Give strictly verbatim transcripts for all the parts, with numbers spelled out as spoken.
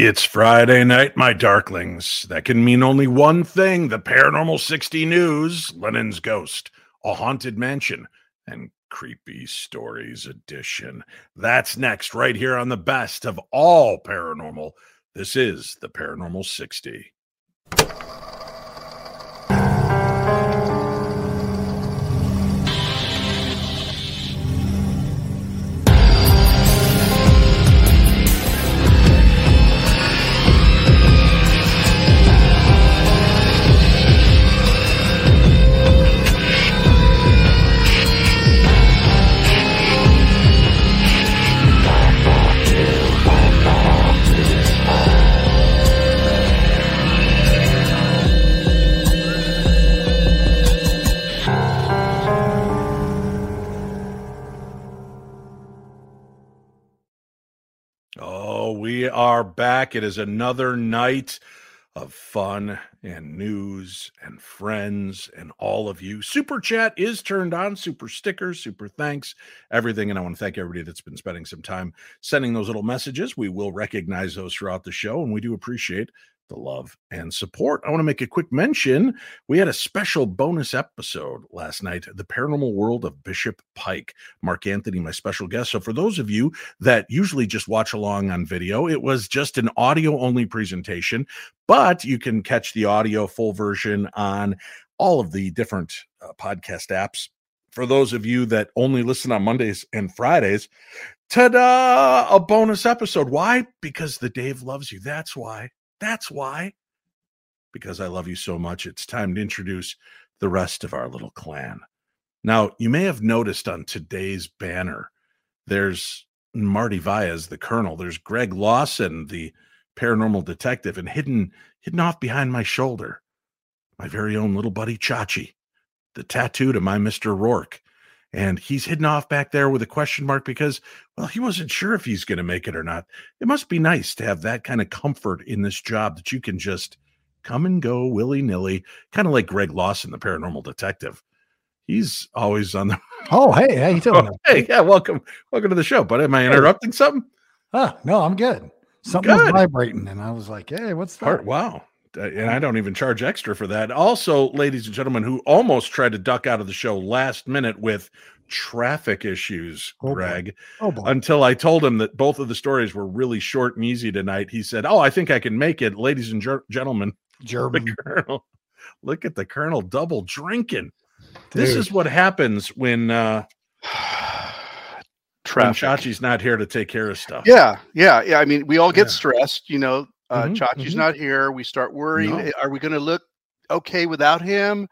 It's Friday night, my darklings. That can mean only one thing. The Paranormal sixty News, Lennon's Ghost, A Haunted Mansion, and Creepy Stories Edition. That's next right here on the best of all paranormal. This is the Paranormal sixty. We are back. It is another night of fun and news and friends and all of you. Super chat is turned on, super stickers, super thanks, everything. And I want to thank everybody that's been spending some time sending those little messages. We will recognize those throughout the show, and we do appreciate the love and support. I want to make a quick mention. We had a special bonus episode last night, The Paranormal World of Bishop Pike. Mark Anthony, my special guest. So for those of you that usually just watch along on video, it was just an audio-only presentation, but you can catch the audio full version on all of the different uh, podcast apps. For those of you that only listen on Mondays and Fridays, ta-da, a bonus episode. Why? Because the Dave loves you. That's why. That's why, because I love you so much, it's time to introduce the rest of our little clan. Now, you may have noticed on today's banner, there's Marty Vias, the Colonel. There's Greg Lawson, the paranormal detective, and hidden, hidden off behind my shoulder, my very own little buddy Chachi, the tattoo to my Mister Rourke. And he's hidden off back there with a question mark because, well, he wasn't sure if he's going to make it or not. It must be nice to have that kind of comfort in this job that you can just come and go willy-nilly, kind of like Greg Lawson, the paranormal detective. He's always on the... Oh, hey, how you doing? Oh, hey, yeah, welcome. Welcome to the show, but am I interrupting something? Huh, no, I'm good. Something good. Was vibrating, and I was like, hey, what's that? Heart, wow. And I don't even charge extra for that. Also, ladies and gentlemen, who almost tried to duck out of the show last minute with traffic issues, oh, Greg, oh, until I told him that both of the stories were really short and easy tonight. He said, oh, I think I can make it. Ladies and ger- gentlemen, German. The Colonel, look at the Colonel double drinking. Dude. This is what happens when uh, traffic. When Chachi's not here to take care of stuff. Yeah, yeah, yeah. I mean, we all get yeah. stressed, you know. Uh, mm-hmm, Chachi's mm-hmm. not here. We start worrying. No. Are we going to look okay without him?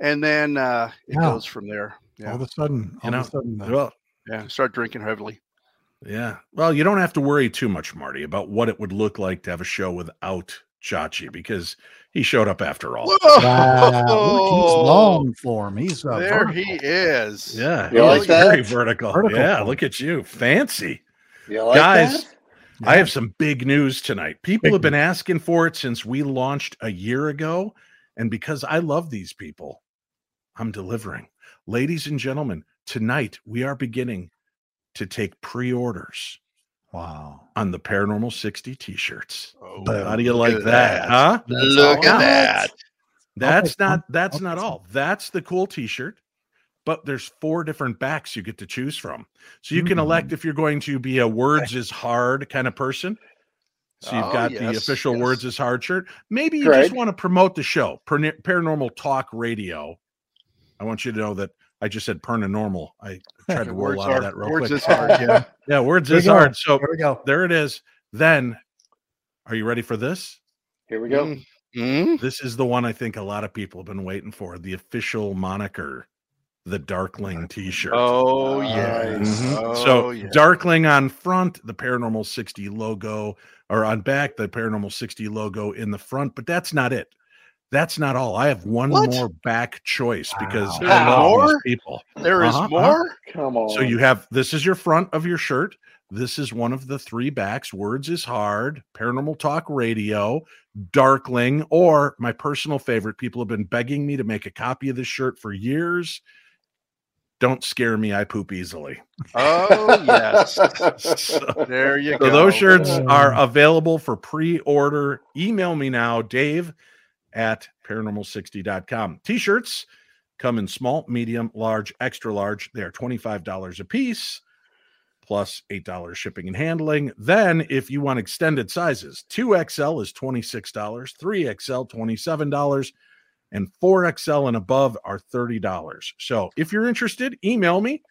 And then uh, it yeah. goes from there. Yeah. All of a sudden, all you know, of a sudden, uh, well, yeah, start drinking heavily. Yeah. Well, you don't have to worry too much, Marty, about what it would look like to have a show without Chachi, because he showed up after all. Wow. Look, he's long form. He's uh, there. Vertical. He is. Yeah. You like that? Very vertical. vertical. Yeah. Form. Look at you, fancy. You like guys. That? I have some big news tonight. People big have been asking for it since we launched a year ago. And because I love these people, I'm delivering. Ladies and gentlemen, tonight we are beginning to take pre-orders. Wow. On the Paranormal sixty t-shirts. Oh, how do you like that? that? Huh? That's look at that. That's not that's not all. That's the cool t-shirt. But there's four different backs you get to choose from. So you can mm. elect if you're going to be a words is hard kind of person. So you've got oh, yes, the official yes. words is hard shirt. Maybe you Greg. just want to promote the show, Paranormal Talk Radio. I want you to know that I just said paranormal. I tried to roll out hard. of that real words quick. Words is hard, yeah. yeah, words is go. hard. So there, we go. there it is. Then, are you ready for this? Here we go. Mm. This is the one I think a lot of people have been waiting for, the official moniker. The Darkling t-shirt. Oh, yes. Mm-hmm. Oh, so yeah. Darkling on front, the Paranormal sixty logo, or on back, the Paranormal sixty logo in the front. But that's not it. That's not all. I have one what? more back choice because wow. I love more? these people. There uh-huh, is more? Uh-huh. Come on. So you have, this is your front of your shirt. This is one of the three backs. Words is hard, Paranormal Talk Radio, Darkling, or my personal favorite. People have been begging me to make a copy of this shirt for years. Don't scare me, I poop easily. Oh, yes. So, there you so go. Those shirts are available for pre-order. Email me now, Dave at paranormal sixty dot com. T-shirts come in small, medium, large, extra large. They are twenty-five dollars a piece, plus eight dollars shipping and handling. Then, if you want extended sizes, two X L is twenty-six dollars, three X L, twenty-seven dollars, and four X L and above are thirty dollars. So if you're interested, email me,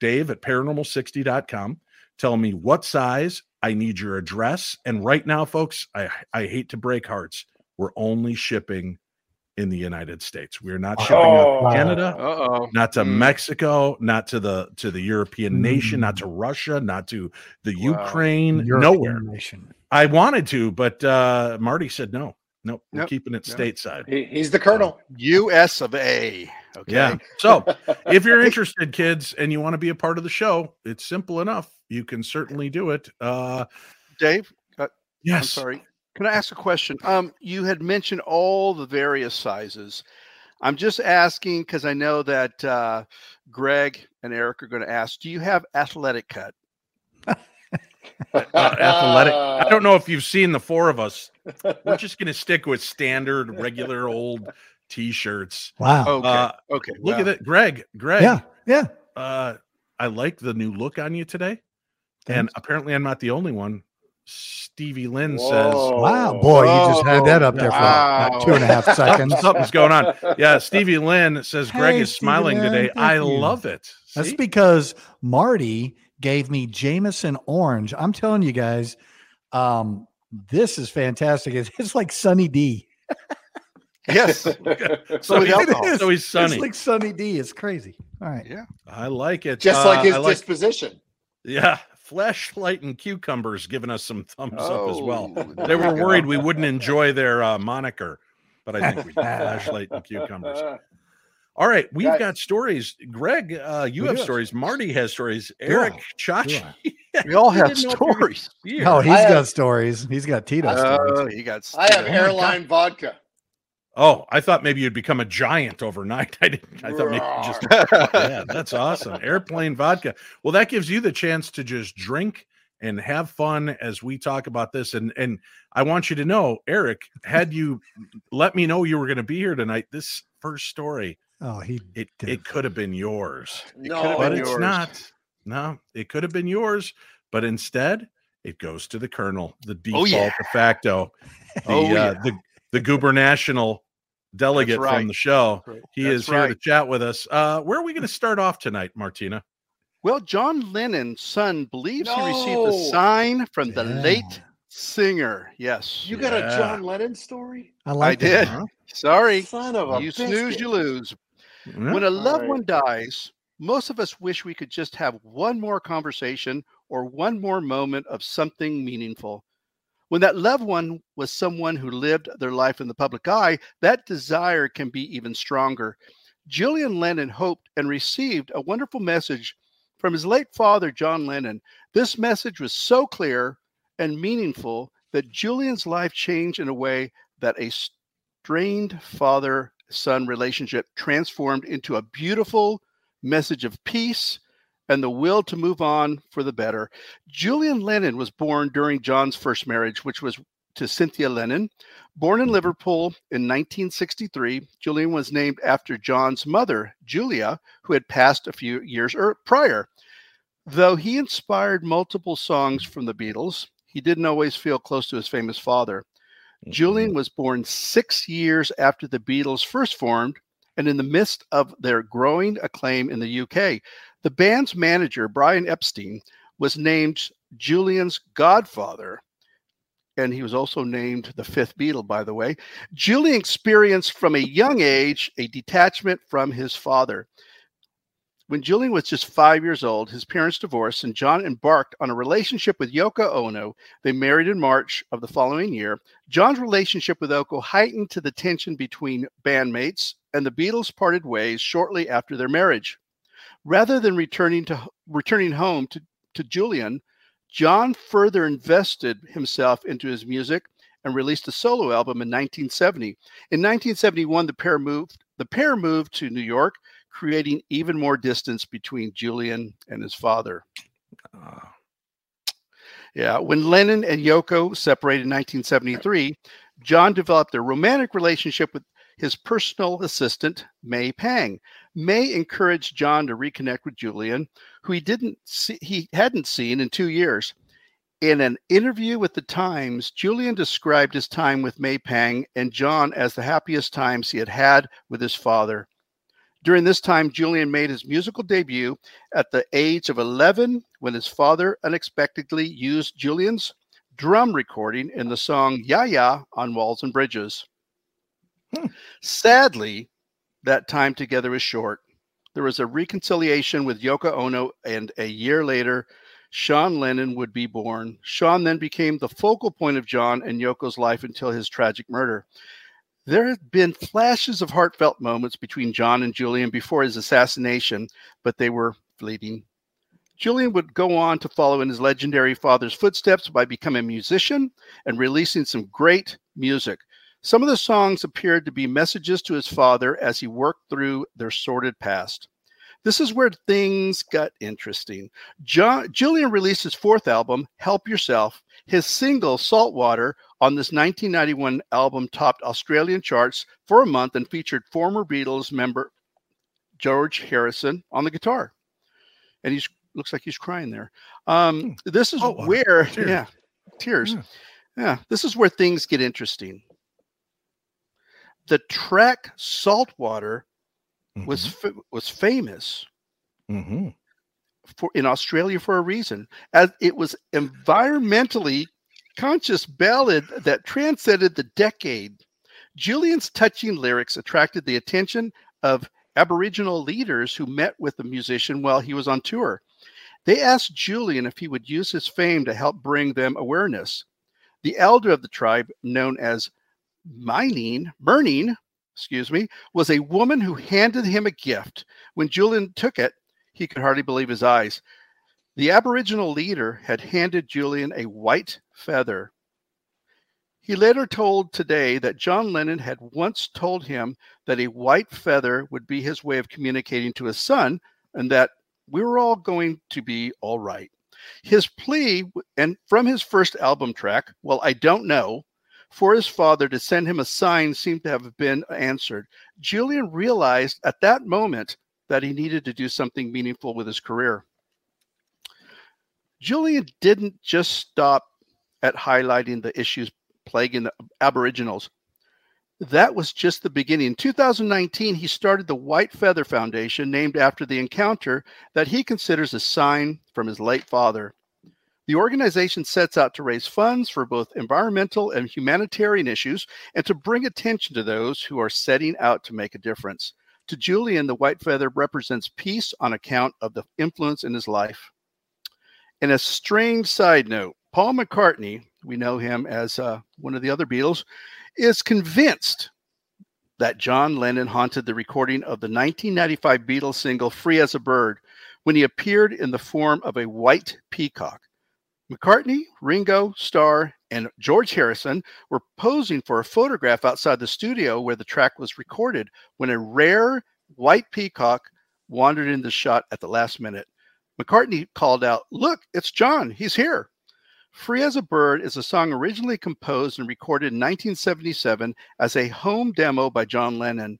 Dave at paranormal sixty dot com. Tell me what size. I need your address. And right now, folks, I, I hate to break hearts. We're only shipping in the United States. We're not shipping oh, out to Canada, uh-oh. not to mm. Mexico, not to the to the European mm. nation, not to Russia, not to the wow. Ukraine, European nowhere. Nation. I wanted to, but uh, Marty said no. Nope, we're nope. keeping it yep. stateside. He, he's the colonel. So, U S of A. Okay. Yeah. So if you're interested, kids, and you want to be a part of the show, it's simple enough. You can certainly do it. Uh, Dave? Uh, yes. I'm sorry. Can I ask a question? Um, you had mentioned all the various sizes. I'm just asking because I know that uh, Greg and Eric are going to ask, do you have athletic cut? Uh, athletic. I don't know if you've seen the four of us. We're just going to stick with standard, regular old T-shirts. Wow. Okay. Uh, okay. Look wow. at it, Greg. Greg. Yeah. Yeah. Uh, I like the new look on you today, thanks. And apparently I'm not the only one. Stevie Lynn Whoa. says, "Wow, boy, Whoa. you just had that up there for wow. about two and a half seconds." Something's going on. Yeah, Stevie Lynn says hey, Greg is Stevie smiling Lynn, today. I you. love it. See? That's because Marty gave me Jameson Orange. I'm telling you guys, um, this is fantastic. It's, it's like Sunny D. Yes. so, he's, so he's Sunny. It's like Sunny D. It's crazy. All right. Yeah. I like it. Just uh, like his I disposition. Like, yeah. Fleshlight and Cucumbers giving us some thumbs oh, up as well. They were worried we wouldn't enjoy their uh, moniker, but I think we did. Fleshlight and Cucumbers. All right, we've that, got stories. Greg, uh, you have stories. Have. Marty has stories. Eric, yeah, Chachi. Yeah. We all have stories. No, he's have, got stories. He's got Tito uh, stories. He got stories. I have airline oh vodka. Oh, I thought maybe you'd become a giant overnight. I didn't. I thought maybe you just. Yeah, that's awesome. Airplane vodka. Well, that gives you the chance to just drink and have fun as we talk about this. And and I want you to know, Eric, had you let me know you were going to be here tonight, this first story, oh, he it did. it could have been yours. No, it but been it's yours. not. No, it could have been yours, but instead it goes to the colonel, the default oh, yeah. de facto, the oh, yeah. uh, the the gubernational delegate right. from the show. Right. He That's is here right. to chat with us. Uh, where are we going to start off tonight, Martina? Well, John Lennon's son believes no. he received a sign from yeah. the late singer. Yes. You yeah. got a John Lennon story? I, like I that, did. Huh? Sorry. Son of a you biscuit. Snooze, you lose. Mm-hmm. When a loved right. one dies, most of us wish we could just have one more conversation or one more moment of something meaningful. When that loved one was someone who lived their life in the public eye, that desire can be even stronger. Julian Lennon hoped and received a wonderful message from his late father, John Lennon. This message was so clear and meaningful that Julian's life changed in a way that a strained father-son relationship transformed into a beautiful message of peace and the will to move on for the better. Julian Lennon was born during John's first marriage, which was to Cynthia Lennon. Born in Liverpool in nineteen sixty-three, Julian was named after John's mother, Julia, who had passed a few years prior. Though he inspired multiple songs from the Beatles, he didn't always feel close to his famous father. Mm-hmm. Julian was born six years after the Beatles first formed, and in the midst of their growing acclaim in the U K. The band's manager, Brian Epstein, was named Julian's godfather, and he was also named the fifth Beatle, by the way. Julian experienced from a young age a detachment from his father. When Julian was just five years old, his parents divorced, and John embarked on a relationship with Yoko Ono. They married in March of the following year. John's relationship with Yoko heightened to the tension between bandmates, and the Beatles parted ways shortly after their marriage. Rather than returning to returning home to, to Julian, John further invested himself into his music and released a solo album in nineteen seventy. In nineteen seventy-one, the pair moved, the pair moved to New York, creating even more distance between Julian and his father. Uh, yeah, when Lennon and Yoko separated in nineteen seventy-three, John developed a romantic relationship with his personal assistant, May Pang. May encouraged John to reconnect with Julian, who he didn't see, he hadn't seen in two years. In an interview with the Times, Julian described his time with May Pang and John as the happiest times he had had with his father. During this time, Julian made his musical debut at the age of eleven, when his father unexpectedly used Julian's drum recording in the song "Ya Ya" on Walls and Bridges. Hmm. Sadly, that time together was short. There was a reconciliation with Yoko Ono, and a year later, Sean Lennon would be born. Sean then became the focal point of John and Yoko's life until his tragic murder. There have been flashes of heartfelt moments between John and Julian before his assassination, but they were fleeting. Julian would go on to follow in his legendary father's footsteps by becoming a musician and releasing some great music. Some of the songs appeared to be messages to his father as he worked through their sordid past. This is where things got interesting. John, Julian released his fourth album, Help Yourself. His single, Saltwater, on this nineteen ninety-one album topped Australian charts for a month and featured former Beatles member George Harrison on the guitar. And he looks like he's crying there. Um, this is oh, where, tears. yeah, tears. Yeah. yeah, this is where things get interesting. The track Saltwater Mm-hmm. was was famous mm-hmm. for in Australia for a reason, as it was environmentally conscious ballad that transcended the decade. Julian's touching lyrics attracted the attention of Aboriginal leaders who met with the musician while he was on tour. They asked Julian if he would use his fame to help bring them awareness. The elder of the tribe, known as Mining, Burning, excuse me, was a woman who handed him a gift. When Julian took it, he could hardly believe his eyes. The Aboriginal leader had handed Julian a white feather. He later told Today that John Lennon had once told him that a white feather would be his way of communicating to his son and that we were all going to be all right. His plea, and from his first album track, Well, I Don't Know, for his father to send him a sign seemed to have been answered. Julian realized at that moment that he needed to do something meaningful with his career. Julian didn't just stop at highlighting the issues plaguing the Aboriginals. That was just the beginning. In two thousand nineteen, he started the White Feather Foundation, named after the encounter that he considers a sign from his late father. The organization sets out to raise funds for both environmental and humanitarian issues and to bring attention to those who are setting out to make a difference. To Julian, the white feather represents peace on account of the influence in his life. In a strange side note, Paul McCartney, we know him as uh, one of the other Beatles, is convinced that John Lennon haunted the recording of the nineteen ninety-five Beatles single Free as a Bird when he appeared in the form of a white peacock. McCartney, Ringo Starr, and George Harrison were posing for a photograph outside the studio where the track was recorded when a rare white peacock wandered into the shot at the last minute. McCartney called out, "Look, it's John. He's here." Free as a Bird is a song originally composed and recorded in nineteen seventy-seven as a home demo by John Lennon.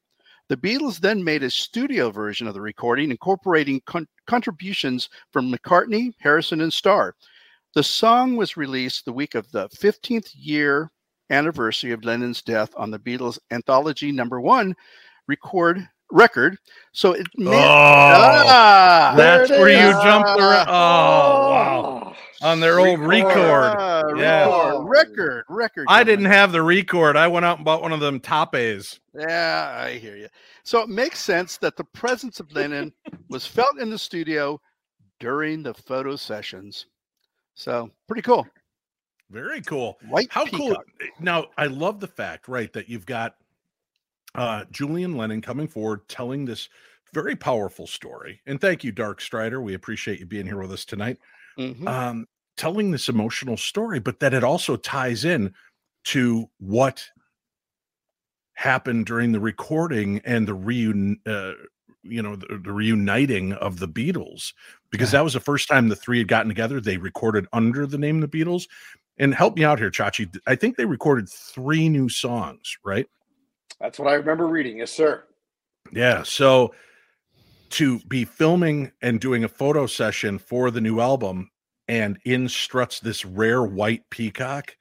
The Beatles then made a studio version of the recording, incorporating con- contributions from McCartney, Harrison, and Starr. The song was released the week of the fifteenth year anniversary of Lennon's death on the Beatles' anthology number one record record. So it made, oh, ah, that's it where is. you jumped around. Oh, wow. On their record, old record. Uh, yeah. Record, record, record. I didn't have the record. I went out and bought one of them tapes. Yeah, I hear you. So it makes sense that the presence of Lennon was felt in the studio during the photo sessions. So pretty cool. Very cool. White How peacock. cool. Now, I love the fact, right, that you've got uh, Julian Lennon coming forward, telling this very powerful story. And thank you, Dark Strider. We appreciate you being here with us tonight. Mm-hmm. Um, telling this emotional story, but that it also ties in to what happened during the recording and the reun- uh, you know, the, the reuniting of the Beatles, because yeah. that was the first time the three had gotten together. They recorded under the name The Beatles. And help me out here, Chachi. I think they recorded three new songs, right? That's what I remember reading. Yes, sir. Yeah. So to be filming and doing a photo session for the new album, and in struts this rare white peacock,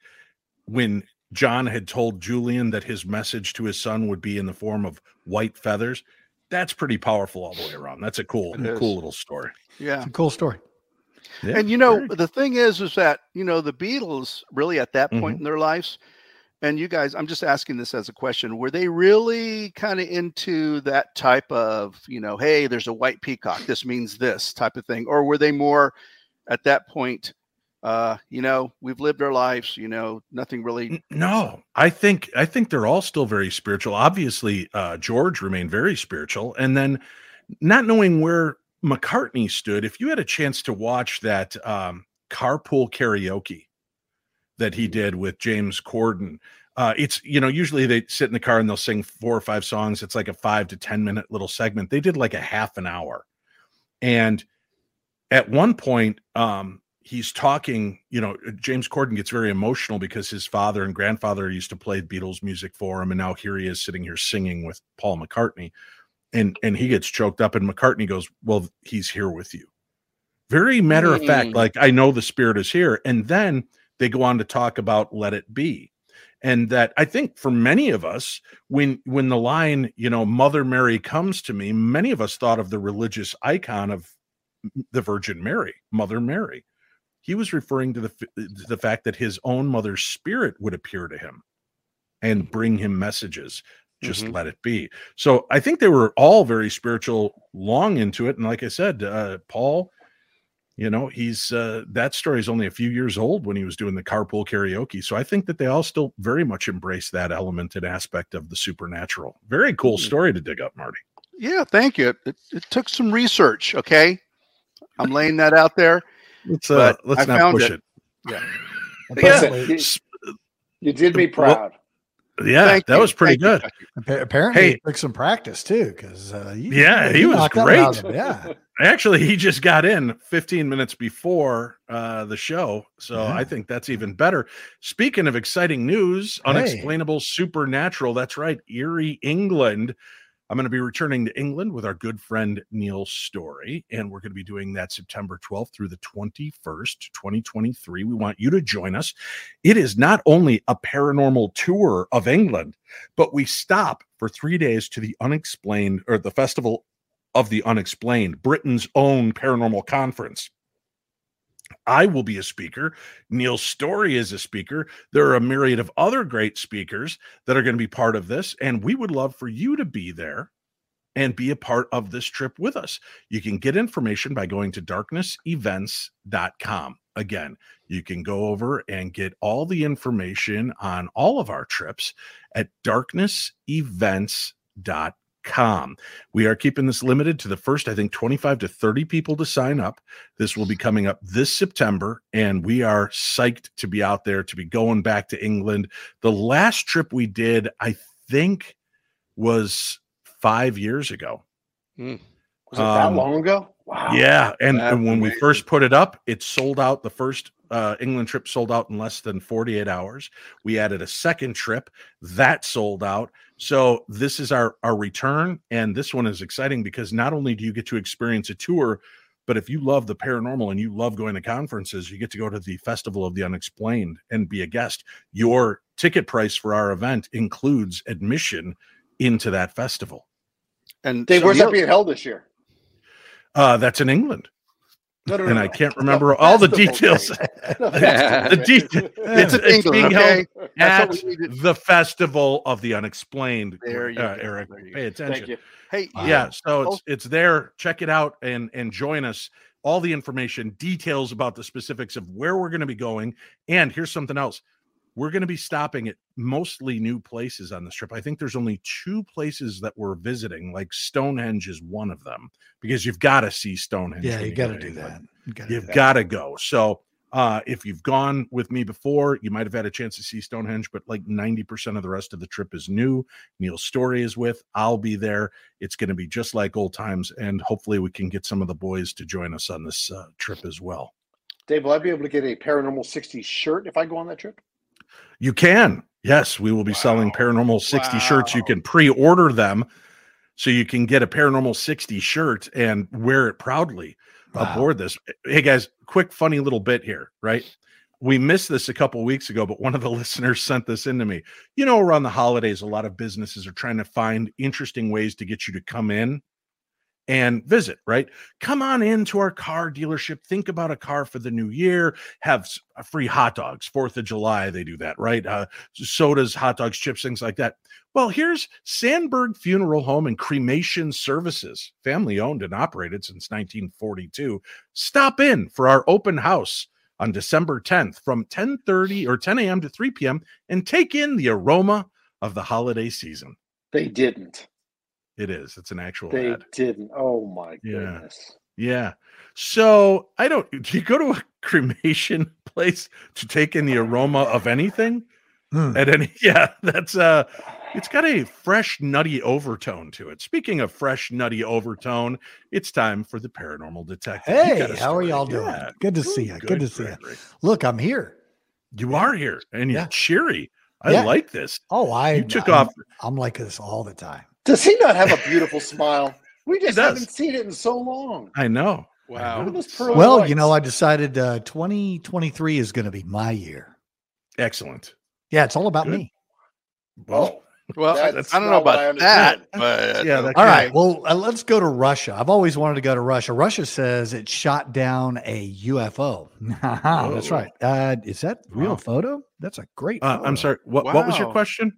when John had told Julian that his message to his son would be in the form of white feathers, that's pretty powerful all the way around. That's a cool, cool little story. Yeah. It's a cool story. Yeah, and, you know, the thing is, is that, you know, the Beatles really at that point mm-hmm. in their lives, and you guys, I'm just asking this as a question, were they really kind of into that type of, you know, hey, there's a white peacock, this means this type of thing? Or were they more at that point, uh, you know, we've lived our lives, you know, nothing really. No, I think, I think they're all still very spiritual. Obviously, uh, George remained very spiritual. And then not knowing where McCartney stood, if you had a chance to watch that um, carpool karaoke that he did with James Corden, uh, it's, you know, usually they sit in the car and they'll sing four or five songs. It's like a five to ten minute little segment. They did like a half an hour. And at one point, um, he's talking, you know, James Corden gets very emotional because his father and grandfather used to play Beatles music for him. And now here he is sitting here singing with Paul McCartney. And and he gets choked up, and McCartney goes, well, he's here with you. Very matter of fact, like, I know the spirit is here. And then they go on to talk about Let It Be. And that, I think for many of us, when when the line, you know, Mother Mary comes to me, many of us thought of the religious icon of the Virgin Mary, Mother Mary. He was referring to the, to the fact that his own mother's spirit would appear to him and bring him messages. Just mm-hmm. let it be. So I think they were all very spiritual, long into it. And like I said, uh, Paul, you know, he's uh, that story is only a few years old when he was doing the carpool karaoke. So I think that they all still very much embrace that element and aspect of the supernatural. Very cool story to dig up, Marty. Yeah, thank you. It, it took some research. Okay, I'm laying that out there. Let's uh, let's I not push it. it. Yeah, yeah. You, you did me proud. Well, yeah, thank that you. was pretty thank good. You. Apparently, hey, it took some practice too, because uh, yeah, he, he was great. Yeah, actually, he just got in fifteen minutes before uh, the show, so yeah. I think that's even better. Speaking of exciting news, hey. unexplainable supernatural. That's right, Eerie, England. I'm going to be returning to England with our good friend Neil Story, and we're going to be doing that September twelfth through the twenty-first, twenty twenty-three. We want you to join us. It is not only a paranormal tour of England, but we stop for three days to the Unexplained, or the Festival of the Unexplained, Britain's own paranormal conference. I will be a speaker. Neil Story is a speaker. There are a myriad of other great speakers that are going to be part of this, and we would love for you to be there and be a part of this trip with us. You can get information by going to darkness events dot com. Again, you can go over and get all the information on all of our trips at darkness events dot com. Com. We are keeping this limited to the first, I think, twenty-five to thirty people to sign up. This will be coming up this September, and we are psyched to be out there, to be going back to England. The last trip we did, I think, was five years ago. Mm. Was it um, that long ago? Wow. Yeah, and, and when amazing. we first put it up, it sold out. The first uh, England trip sold out in less than forty-eight hours. We added a second trip. That sold out. So this is our, our return, and this one is exciting because not only do you get to experience a tour, but if you love the paranormal and you love going to conferences, you get to go to the Festival of the Unexplained and be a guest. Your ticket price for our event includes admission into that festival. And Dave, so where's that being held this year? Uh, that's in England. No, no, no, and no, I can't remember no, all the details. No, the detail. It's, it's England, being okay. held at the Festival of the Unexplained. There you uh, go, Eric. There you pay attention. You. Hey, yeah. Um, so it's it's there. Check it out and and join us. All the information, details about the specifics of where we're going to be going. And here's something else: we're going to be stopping at mostly new places on this trip. I think there's only two places that we're visiting, like Stonehenge is one of them, because you've got to see Stonehenge. Yeah, you got to do that. You've got to go. So Uh, if you've gone with me before, you might have had a chance to see Stonehenge, but like ninety percent of the rest of the trip is new. Neil Story is with. I'll be there. It's going to be just like old times, and hopefully we can get some of the boys to join us on this uh, trip as well. Dave, will I be able to get a Paranormal sixty shirt if I go on that trip? You can. Yes, we will be wow. selling Paranormal sixty wow. shirts. You can pre-order them, so you can get a Paranormal sixty shirt and wear it proudly wow. aboard this. Hey, guys, quick funny little bit here, right? We missed this a couple weeks ago, but one of the listeners sent this in to me. You know, around the holidays, a lot of businesses are trying to find interesting ways to get you to come in and visit, right? Come on into our car dealership. Think about a car for the new year. Have free hot dogs. fourth of July, they do that, right? Uh, sodas, hot dogs, chips, things like that. Well, here's Sandberg Funeral Home and Cremation Services, family owned and operated since nineteen forty-two. Stop in for our open house on December tenth from ten thirty or ten a.m. to three p.m. and take in the aroma of the holiday season. They didn't. It is. It's an actual They ad. didn't. Oh, my goodness. Yeah. yeah. So, I don't... Do you go to a cremation place to take in the aroma of anything? Hmm. At any... Yeah, that's... uh It's got a fresh, nutty overtone to it. Speaking of fresh, nutty overtone, it's time for the Paranormal Detective. Hey, how are y'all doing? Yeah. Good to see you. Good, Good to see Gregory. you. Look, I'm here. You yeah. are here, and you're yeah. cheery. I yeah. like this. Oh, I... You took I'm, off... I'm like this all the time. Does he not have a beautiful smile? We just haven't seen it in so long. I know. Wow. Well, lights. you know, I decided uh, twenty twenty-three is going to be my year. Excellent. Yeah, it's all about Good. me. Well, well, that's I don't know about that, but yeah. That all right. Be. Well, uh, let's go to Russia. I've always wanted to go to Russia. Russia says it shot down a U F O. That's right. Uh, is that real wow. photo? That's a great. Uh, I'm sorry. What? Wow. What was your question?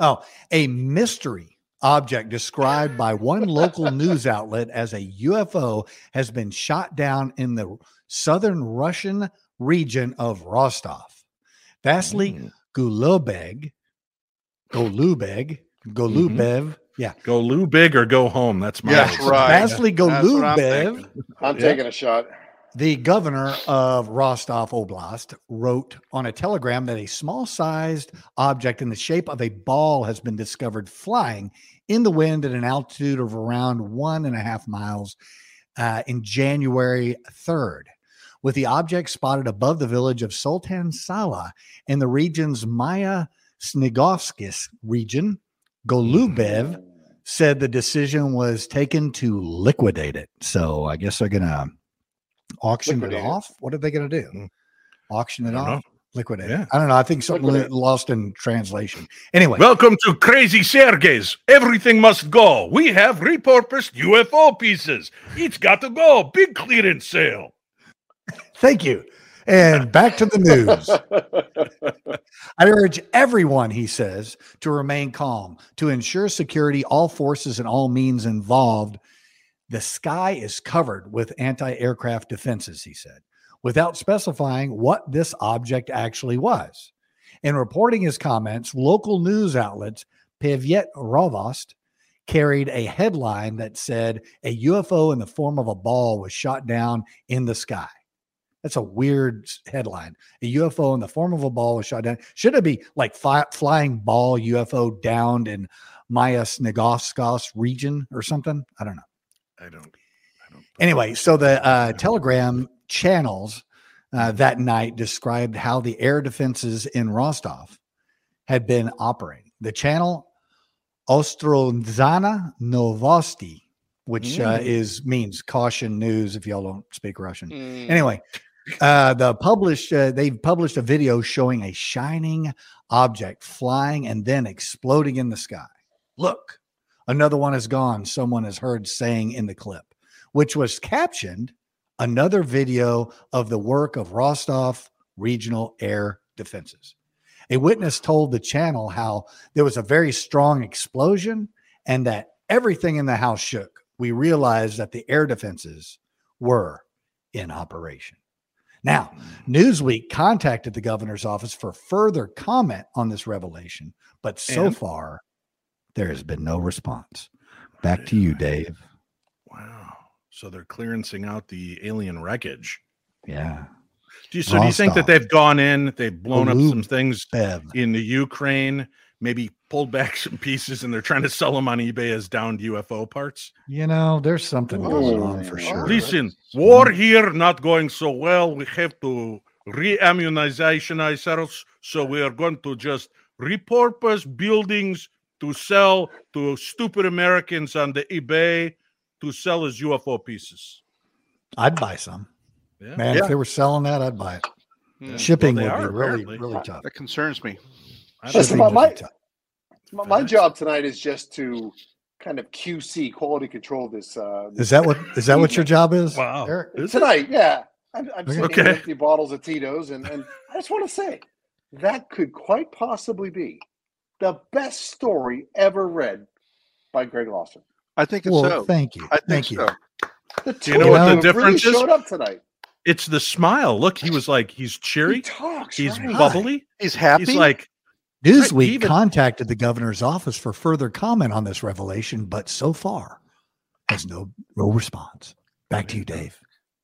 Oh, a mystery object described by one local news outlet as a U F O has been shot down in the southern Russian region of Rostov. Vasily mm. Golubev, Golubev, Golubev, mm-hmm. yeah, Golubev or go home. That's my yes, right. Vasily Golubev. I'm, I'm yeah. taking a shot. The governor of Rostov Oblast wrote on a telegram that a small-sized object in the shape of a ball has been discovered flying in the wind at an altitude of around one and a half miles uh, in January third, with the object spotted above the village of Sultan Sala in the region's Maya Snigovskis region. Golubev said the decision was taken to liquidate it. So I guess they're going to... auction liquidate it off. It. What are they going to do? Mm. Auction it off. Know. Liquidate yeah. it. I don't know. I think something li- lost in translation. Anyway. Welcome to Crazy Sergey's. Everything must go. We have repurposed U F O pieces. It's got to go. Big clearance sale. Thank you. And back to the news. I urge everyone, he says, to remain calm. To ensure security, all forces and all means involved. The sky is covered with anti-aircraft defenses, he said, without specifying what this object actually was. In reporting his comments, local news outlets Pevjet Rovost carried a headline that said a U F O in the form of a ball was shot down in the sky. That's a weird headline. A U F O in the form of a ball was shot down. Should it be like fi- flying ball U F O downed in Maya Snigovskos region or something? I don't know. I don't, I don't. Anyway, so the uh, Telegram channels uh, that night described how the air defenses in Rostov had been operating. The channel Ostronzana Novosti, which mm. uh, is means caution news if y'all don't speak Russian. Mm. Anyway, uh, the published uh, they've published a video showing a shining object flying and then exploding in the sky. Look. Another one is gone, someone is heard saying in the clip, which was captioned another video of the work of Rostov Regional Air Defenses. A witness told the channel how there was a very strong explosion and that everything in the house shook. We realized that the air defenses were in operation. Now, Newsweek contacted the governor's office for further comment on this revelation, but so and- far... there has been no response. Back to you, Dave. Wow. So they're clearancing out the alien wreckage. Yeah. Do you, so do you think that they've gone in, they've blown Golubev. up some things in the Ukraine, maybe pulled back some pieces, and they're trying to sell them on eBay as downed U F O parts? You know, there's something oh, going on for sure. Listen, war here not going so well. We have to re-immunize ourselves, so we are going to just repurpose buildings to sell to stupid Americans on the eBay to sell as U F O pieces. I'd buy some. Yeah. Man, yeah. if they were selling that, I'd buy it. Yeah. Shipping well, would are, be really, apparently. really tough. That concerns me. Listen, my, my, my job tonight is just to kind of Q C, quality control this. Uh, is that what is that what your job is? Wow. Eric? Is tonight, it? yeah. I'm, I'm sitting okay. empty bottles of Tito's, and, and I just want to say that could quite possibly be the best story ever read by Greg Lawson. I think it's well, so. Thank you. I think thank you. So. The two you know what the difference really is? Showed up tonight. It's the smile. Look, he was like, he's cheery. He talks, he's right. bubbly. He's happy. He's like, Newsweek right, even, contacted the governor's office for further comment on this revelation, but so far has no no response. Back to you, Dave.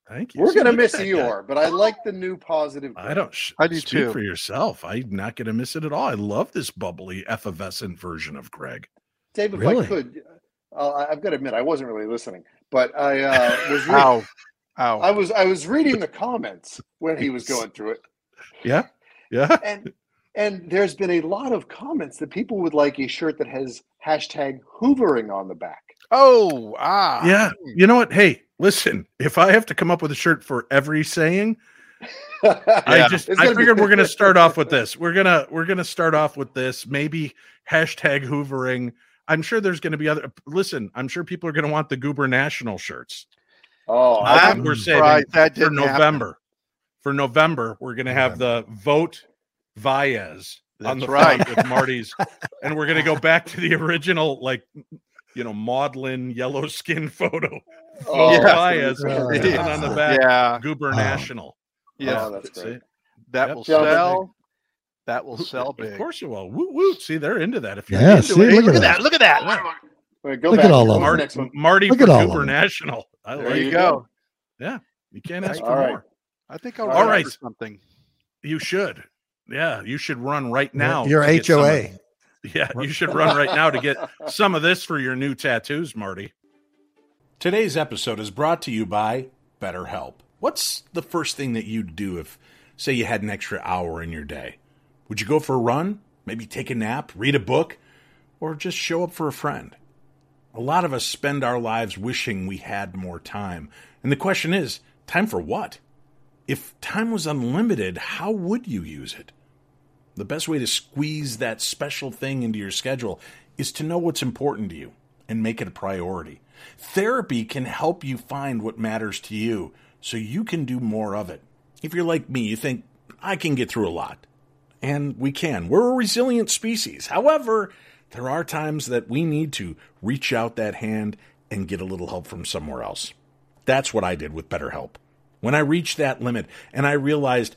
Thank you. We're so gonna miss your, guy. but I like the new positive. I don't. I do too. For yourself, I'm not gonna miss it at all. I love this bubbly, effervescent version of Greg. Dave, if really? I could, uh, I've got to admit, I wasn't really listening, but I uh, was. Ow. Ow. I was I was reading the comments when he was going through it. Yeah, yeah. And and there's been a lot of comments that people would like a shirt that has hashtag hoovering on the back. Oh, ah. Yeah. You know what? Hey, listen, if I have to come up with a shirt for every saying, yeah. I just I figured be... we're gonna start off with this. We're gonna we're gonna start off with this. Maybe hashtag hoovering. I'm sure there's gonna be other listen, I'm sure people are gonna want the Goober National shirts. Oh, I'm we're saving that for November. Happen. For November, we're going to have the vote Vaez on the right with Marty's, and we're going to go back to the original, like you know, maudlin yellow skin photo. Oh, yeah. Vaez yeah. on the back, yeah. Goober oh. National. Yeah, oh, that's great. That yep. will sell. sell that will sell big. Of course you will. Woo woo. See, they're into that. If you're yeah, into see, it, look, look at that. that. Look at that. Wow. Right, go Look back. at all of Marty, them. Next one. Marty Look for Cooper National. I there you go. go. Yeah, you can't ask all for right. more. I think I'll all right. something. You should. Yeah, you should run right now. Your H O A. Of, yeah, you should run right now to get some of this for your new tattoos, Marty. Today's episode is brought to you by BetterHelp. What's the first thing that you'd do if, say, you had an extra hour in your day? Would you go for a run? Maybe take a nap, read a book, or just show up for a friend? A lot of us spend our lives wishing we had more time. And the question is, time for what? If time was unlimited, how would you use it? The best way to squeeze that special thing into your schedule is to know what's important to you and make it a priority. Therapy can help you find what matters to you so you can do more of it. If you're like me, you think, I can get through a lot. And we can. We're a resilient species. However, there are times that we need to reach out that hand and get a little help from somewhere else. That's what I did with BetterHelp. When I reached that limit and I realized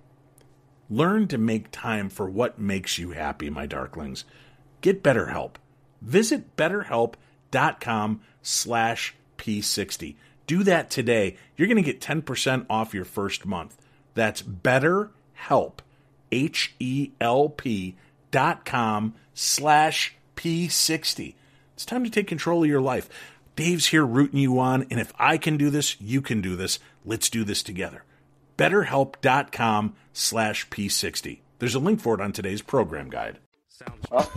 Learn to make time for what makes you happy, my darklings. Get BetterHelp. Visit BetterHelp.com slash P60. Do that today. You're going to get ten percent off your first month. That's BetterHelp, H E L P dot com slash P sixty. It's time to take control of your life. Dave's here rooting you on, and if I can do this, you can do this. Let's do this together. BetterHelp.com slash P60. There's a link for it on today's program guide. Sounds oh.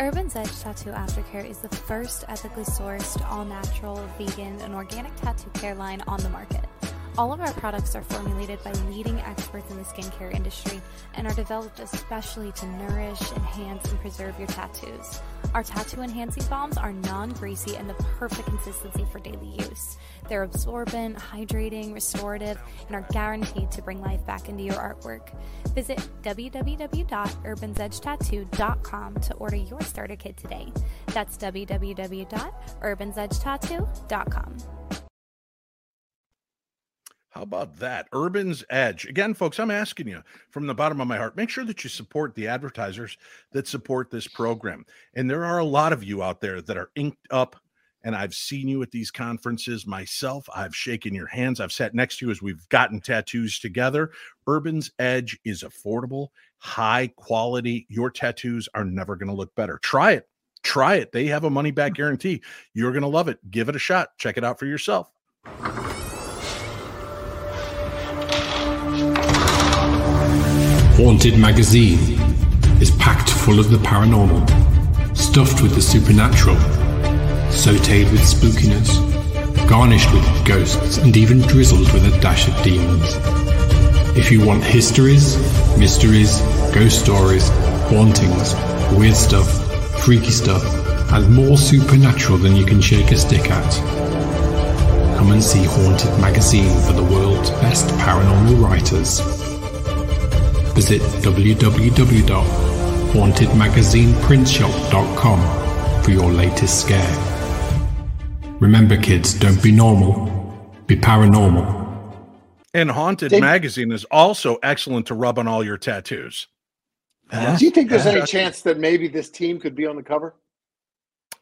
Urban's Edge Tattoo Aftercare is the first ethically sourced, all-natural, vegan, and organic tattoo care line on the market. All of our products are formulated by leading experts in the skincare industry and are developed especially to nourish, enhance, and preserve your tattoos. Our tattoo-enhancing balms are non-greasy and the perfect consistency for daily use. They're absorbent, hydrating, restorative, and are guaranteed to bring life back into your artwork. Visit w w w dot urban's edge tattoo dot com to order your starter kit today. That's w w w dot urban's edge tattoo dot com. How about that? Urban's Edge. Again, folks, I'm asking you from the bottom of my heart, make sure that you support the advertisers that support this program. And there are a lot of you out there that are inked up, and I've seen you at these conferences myself. I've shaken your hands. I've sat next to you as we've gotten tattoos together. Urban's Edge is affordable, high quality. Your tattoos are never going to look better. Try it. Try it. They have a money-back guarantee. You're going to love it. Give it a shot. Check it out for yourself. Haunted Magazine is packed full of the paranormal, stuffed with the supernatural, sautéed with spookiness, garnished with ghosts, and even drizzled with a dash of demons. If you want histories, mysteries, ghost stories, hauntings, weird stuff, freaky stuff, and more supernatural than you can shake a stick at, come and see Haunted Magazine for the world's best paranormal writers. Visit w w w dot haunted magazine print shop dot com for your latest scare. Remember, kids, don't be normal, be paranormal. And Haunted Did, Magazine is also excellent to rub on all your tattoos. Huh? Do you think there's any chance that maybe this team could be on the cover?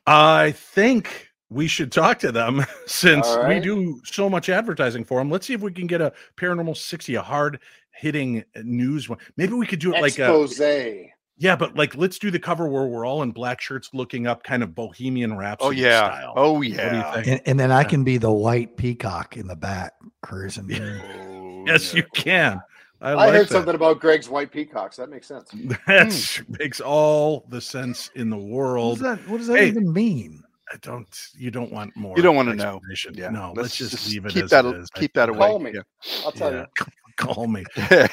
I think we should talk to them since All right. we do so much advertising for them. Let's see if we can get a Paranormal sixty, a hard-hitting news one. Maybe we could do it Expose. like a... Yeah, but like let's do the cover where we're all in black shirts looking up, kind of Bohemian Rhapsody oh, yeah. style. Oh, yeah. What do you think? And, and then I can be the white peacock in the back cruising. Oh, yes, yeah. you can. I, I like heard that. something about Greg's white peacocks. That makes sense. That hmm. makes all the sense in the world. What does that, what does that hey, even mean? I don't, you don't want more. You don't want to know. Yeah. No, let's, let's just, just leave it keep as that, it is. Keep that away. Call me. Yeah. I'll tell yeah. you. Call me.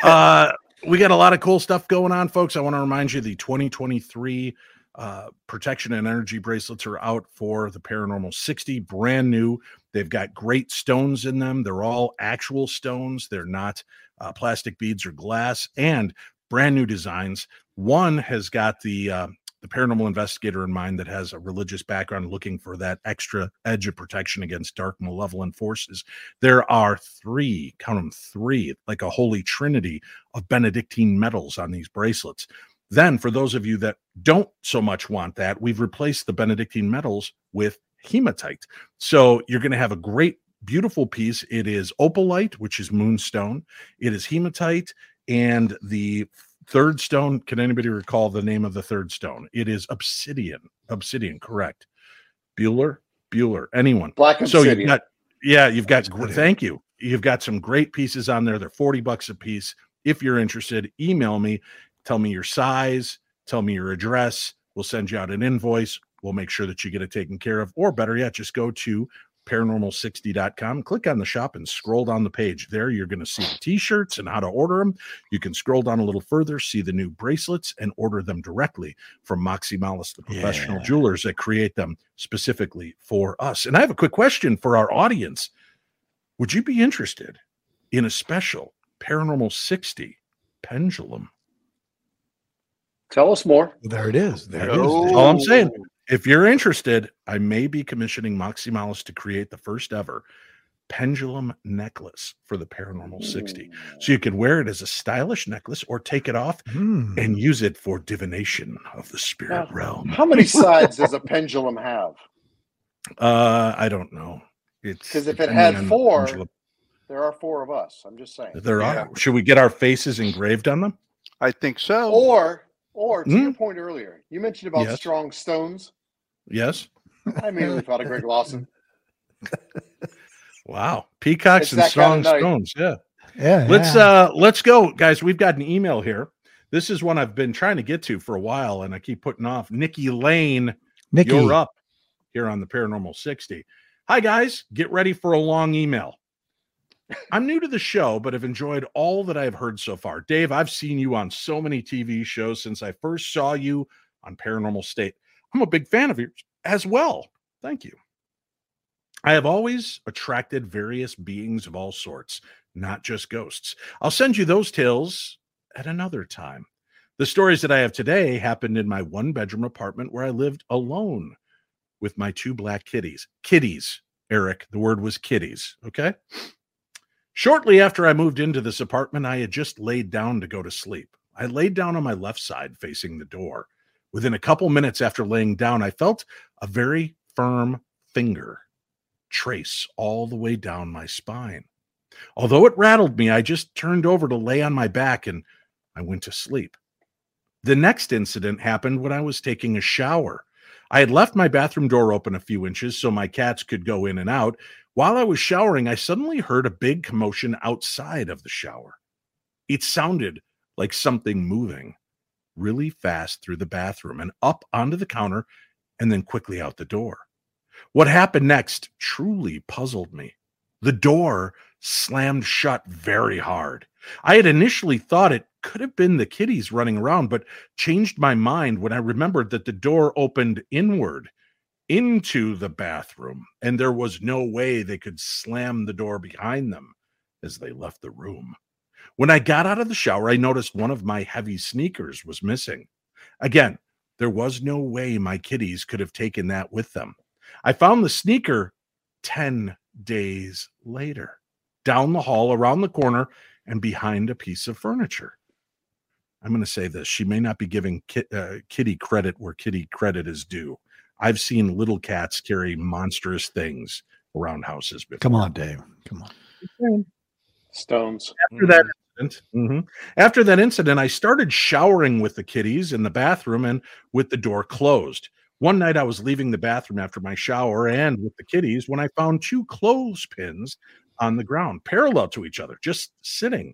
uh, we got a lot of cool stuff going on, folks. I want to remind you the twenty twenty-three uh, protection and energy bracelets are out for the Paranormal sixty, brand new. They've got great stones in them. They're all actual stones. They're not uh, plastic beads or glass, and brand new designs. One has got the, uh, the paranormal investigator in mind that has a religious background looking for that extra edge of protection against dark malevolent forces. There are three, count them three, like a holy trinity of Benedictine metals on these bracelets. Then for those of you that don't so much want that, we've replaced the Benedictine metals with hematite. So you're going to have a great, beautiful piece. It is opalite, which is moonstone. It is hematite, and the third stone, can anybody recall the name of the third stone? It is obsidian. Obsidian, correct. Bueller? Bueller. Anyone? Black obsidian. So you've got, yeah, you've got, thank you. You've got some great pieces on there. They're forty bucks a piece. If you're interested, email me. Tell me your size. Tell me your address. We'll send you out an invoice. We'll make sure that you get it taken care of. Or better yet, just go to paranormal sixty dot com, click on the shop and scroll down the page. There you're going to see the t-shirts and how to order them. You can scroll down a little further, see the new bracelets, and order them directly from Moxie Malice, the professional yeah. jewelers that create them specifically for us. And I have a quick question for our audience. Would you be interested in a special Paranormal sixty pendulum? Tell us more. There it is. There it is. Oh. That's all I'm saying. If you're interested, I may be commissioning Moxie Malice to create the first ever pendulum necklace for the Paranormal sixty. So you could wear it as a stylish necklace or take it off mm. and use it for divination of the spirit now, realm. How many sides does a pendulum have? Uh, I don't know. It's because if it had four, the there are four of us. I'm just saying. There yeah. are. Should we get our faces engraved on them? I think so. Or, or to mm? your point earlier, you mentioned about yes. strong stones. Yes. I mainly thought of Greg Lawson. Wow. Peacocks and strong kind of stones. Yeah. Yeah. Let's yeah. uh let's go, guys. We've got an email here. This is one I've been trying to get to for a while and I keep putting off. Nikki Lane, Nikki. You're up here on the Paranormal sixty. Hi guys, get ready for a long email. I'm new to the show, but have enjoyed all that I've heard so far. Dave, I've seen you on so many T V shows since I first saw you on Paranormal State. I'm a big fan of yours as well. Thank you. I have always attracted various beings of all sorts, not just ghosts. I'll send you those tales at another time. The stories that I have today happened in my one-bedroom apartment where I lived alone with my two black kitties. Kitties, Eric. The word was kitties, okay? Shortly after I moved into this apartment, I had just laid down to go to sleep. I laid down on my left side facing the door. Within a couple minutes after laying down, I felt a very firm finger trace all the way down my spine. Although it rattled me, I just turned over to lay on my back and I went to sleep. The next incident happened when I was taking a shower. I had left my bathroom door open a few inches so my cats could go in and out. While I was showering, I suddenly heard a big commotion outside of the shower. It sounded like something moving really fast through the bathroom and up onto the counter and then quickly out the door. What happened next truly puzzled me. The door slammed shut very hard. I had initially thought it could have been the kitties running around, but changed my mind when I remembered that the door opened inward into the bathroom, and there was no way they could slam the door behind them as they left the room. When I got out of the shower, I noticed one of my heavy sneakers was missing. Again, there was no way my kitties could have taken that with them. I found the sneaker ten days later, down the hall, around the corner, and behind a piece of furniture. I'm going to say this. She may not be giving kit, uh, kitty credit where kitty credit is due. I've seen little cats carry monstrous things around houses before. Come on, Dave. Come on. Stones. After that incident, mm-hmm. after that incident, I started showering with the kitties in the bathroom and with the door closed. One night I was leaving the bathroom after my shower and with the kitties when I found two clothespins on the ground, parallel to each other, just sitting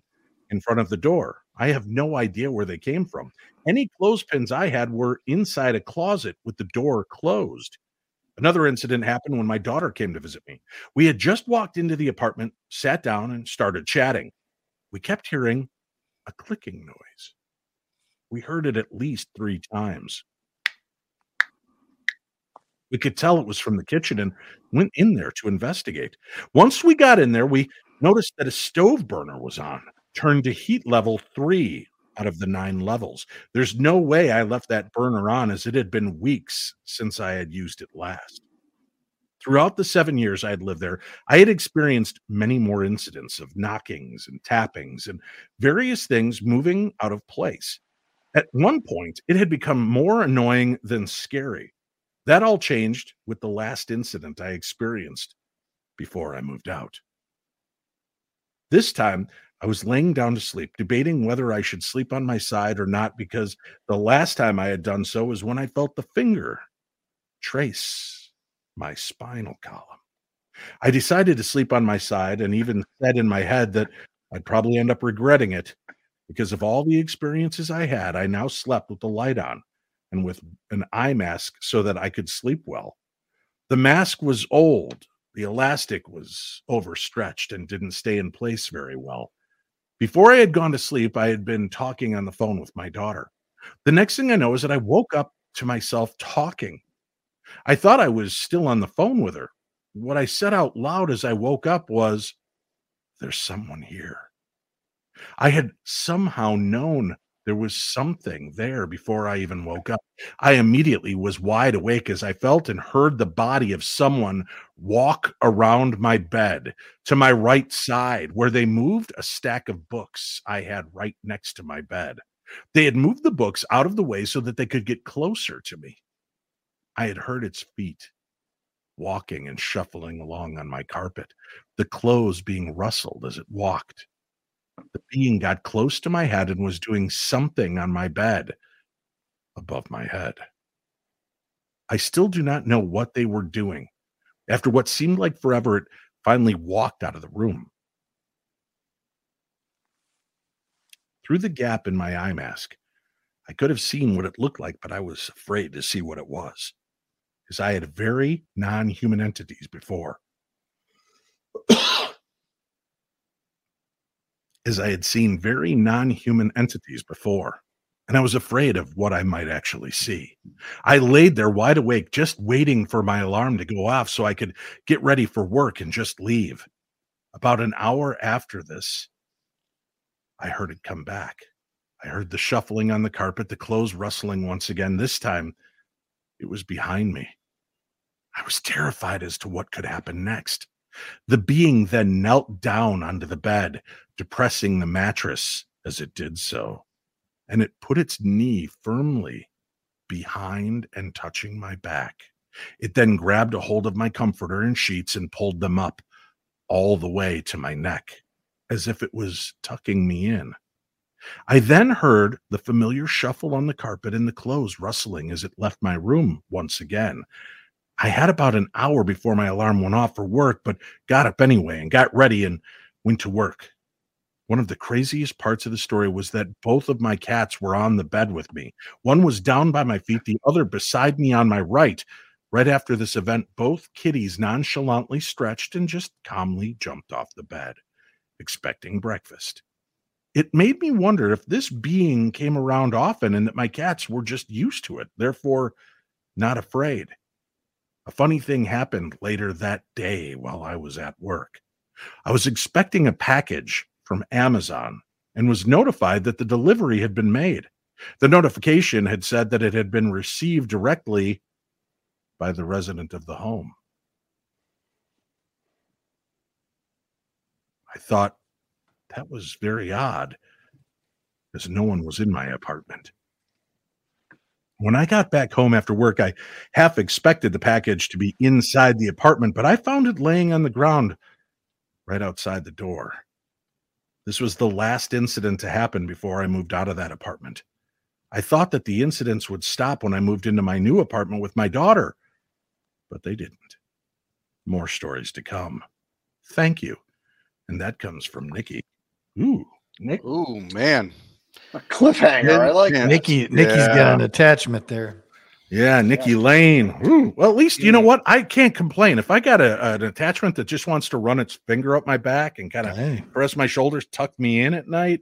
in front of the door. I have no idea where they came from. Any clothespins I had were inside a closet with the door closed. Another incident happened when my daughter came to visit me. We had just walked into the apartment, sat down, and started chatting. We kept hearing a clicking noise. We heard it at least three times. We could tell it was from the kitchen and went in there to investigate. Once we got in there, we noticed that a stove burner was on, turned to heat level three out of the nine levels. There's no way I left that burner on, as it had been weeks since I had used it last. Throughout the seven years I had lived there, I had experienced many more incidents of knockings and tappings and various things moving out of place. At one point, it had become more annoying than scary. That all changed with the last incident I experienced before I moved out. This time, I was laying down to sleep, debating whether I should sleep on my side or not, because the last time I had done so was when I felt the finger trace my spinal column. I decided to sleep on my side and even said in my head that I'd probably end up regretting it. Because of all the experiences I had, I now slept with the light on and with an eye mask so that I could sleep well. The mask was old. The elastic was overstretched and didn't stay in place very well. Before I had gone to sleep, I had been talking on the phone with my daughter. The next thing I know is that I woke up to myself talking. I thought I was still on the phone with her. What I said out loud as I woke up was, "There's someone here." I had somehow known there was something there before I even woke up. I immediately was wide awake as I felt and heard the body of someone walk around my bed to my right side, where they moved a stack of books I had right next to my bed. They had moved the books out of the way so that they could get closer to me. I had heard its feet walking and shuffling along on my carpet, the clothes being rustled as it walked. The being got close to my head and was doing something on my bed above my head. I still do not know what they were doing. After what seemed like forever, it finally walked out of the room. Through the gap in my eye mask, I could have seen what it looked like, but I was afraid to see what it was, because I had very non-human entities before. as I had seen very non-human entities before, and I was afraid of what I might actually see. I laid there wide awake, just waiting for my alarm to go off so I could get ready for work and just leave. About an hour after this, I heard it come back. I heard the shuffling on the carpet, the clothes rustling once again. This time, it was behind me. I was terrified as to what could happen next. The being then knelt down onto the bed, depressing the mattress as it did so, and it put its knee firmly behind and touching my back. It then grabbed a hold of my comforter and sheets and pulled them up all the way to my neck, as if it was tucking me in. I then heard the familiar shuffle on the carpet and the clothes rustling as it left my room once again. I had about an hour before my alarm went off for work, but got up anyway and got ready and went to work. One of the craziest parts of the story was that both of my cats were on the bed with me. One was down by my feet, the other beside me on my right. Right after this event, both kitties nonchalantly stretched and just calmly jumped off the bed, expecting breakfast. It made me wonder if this being came around often and that my cats were just used to it, therefore not afraid. A funny thing happened later that day while I was at work. I was expecting a package from Amazon and was notified that the delivery had been made. The notification had said that it had been received directly by the resident of the home. I thought that was very odd, as no one was in my apartment. When I got back home after work, I half expected the package to be inside the apartment, but I found it laying on the ground right outside the door. This was the last incident to happen before I moved out of that apartment. I thought that the incidents would stop when I moved into my new apartment with my daughter, but they didn't. More stories to come. Thank you. And that comes from Nikki. Ooh, Nick. Ooh, man. A cliffhanger. I like that. Nikki, Nikki's yeah. got an attachment there. Yeah, Nikki yeah. Lane. Ooh, well, at least, you know what? I can't complain. If I got a, an attachment that just wants to run its finger up my back and kind of hey. press my shoulders, tuck me in at night,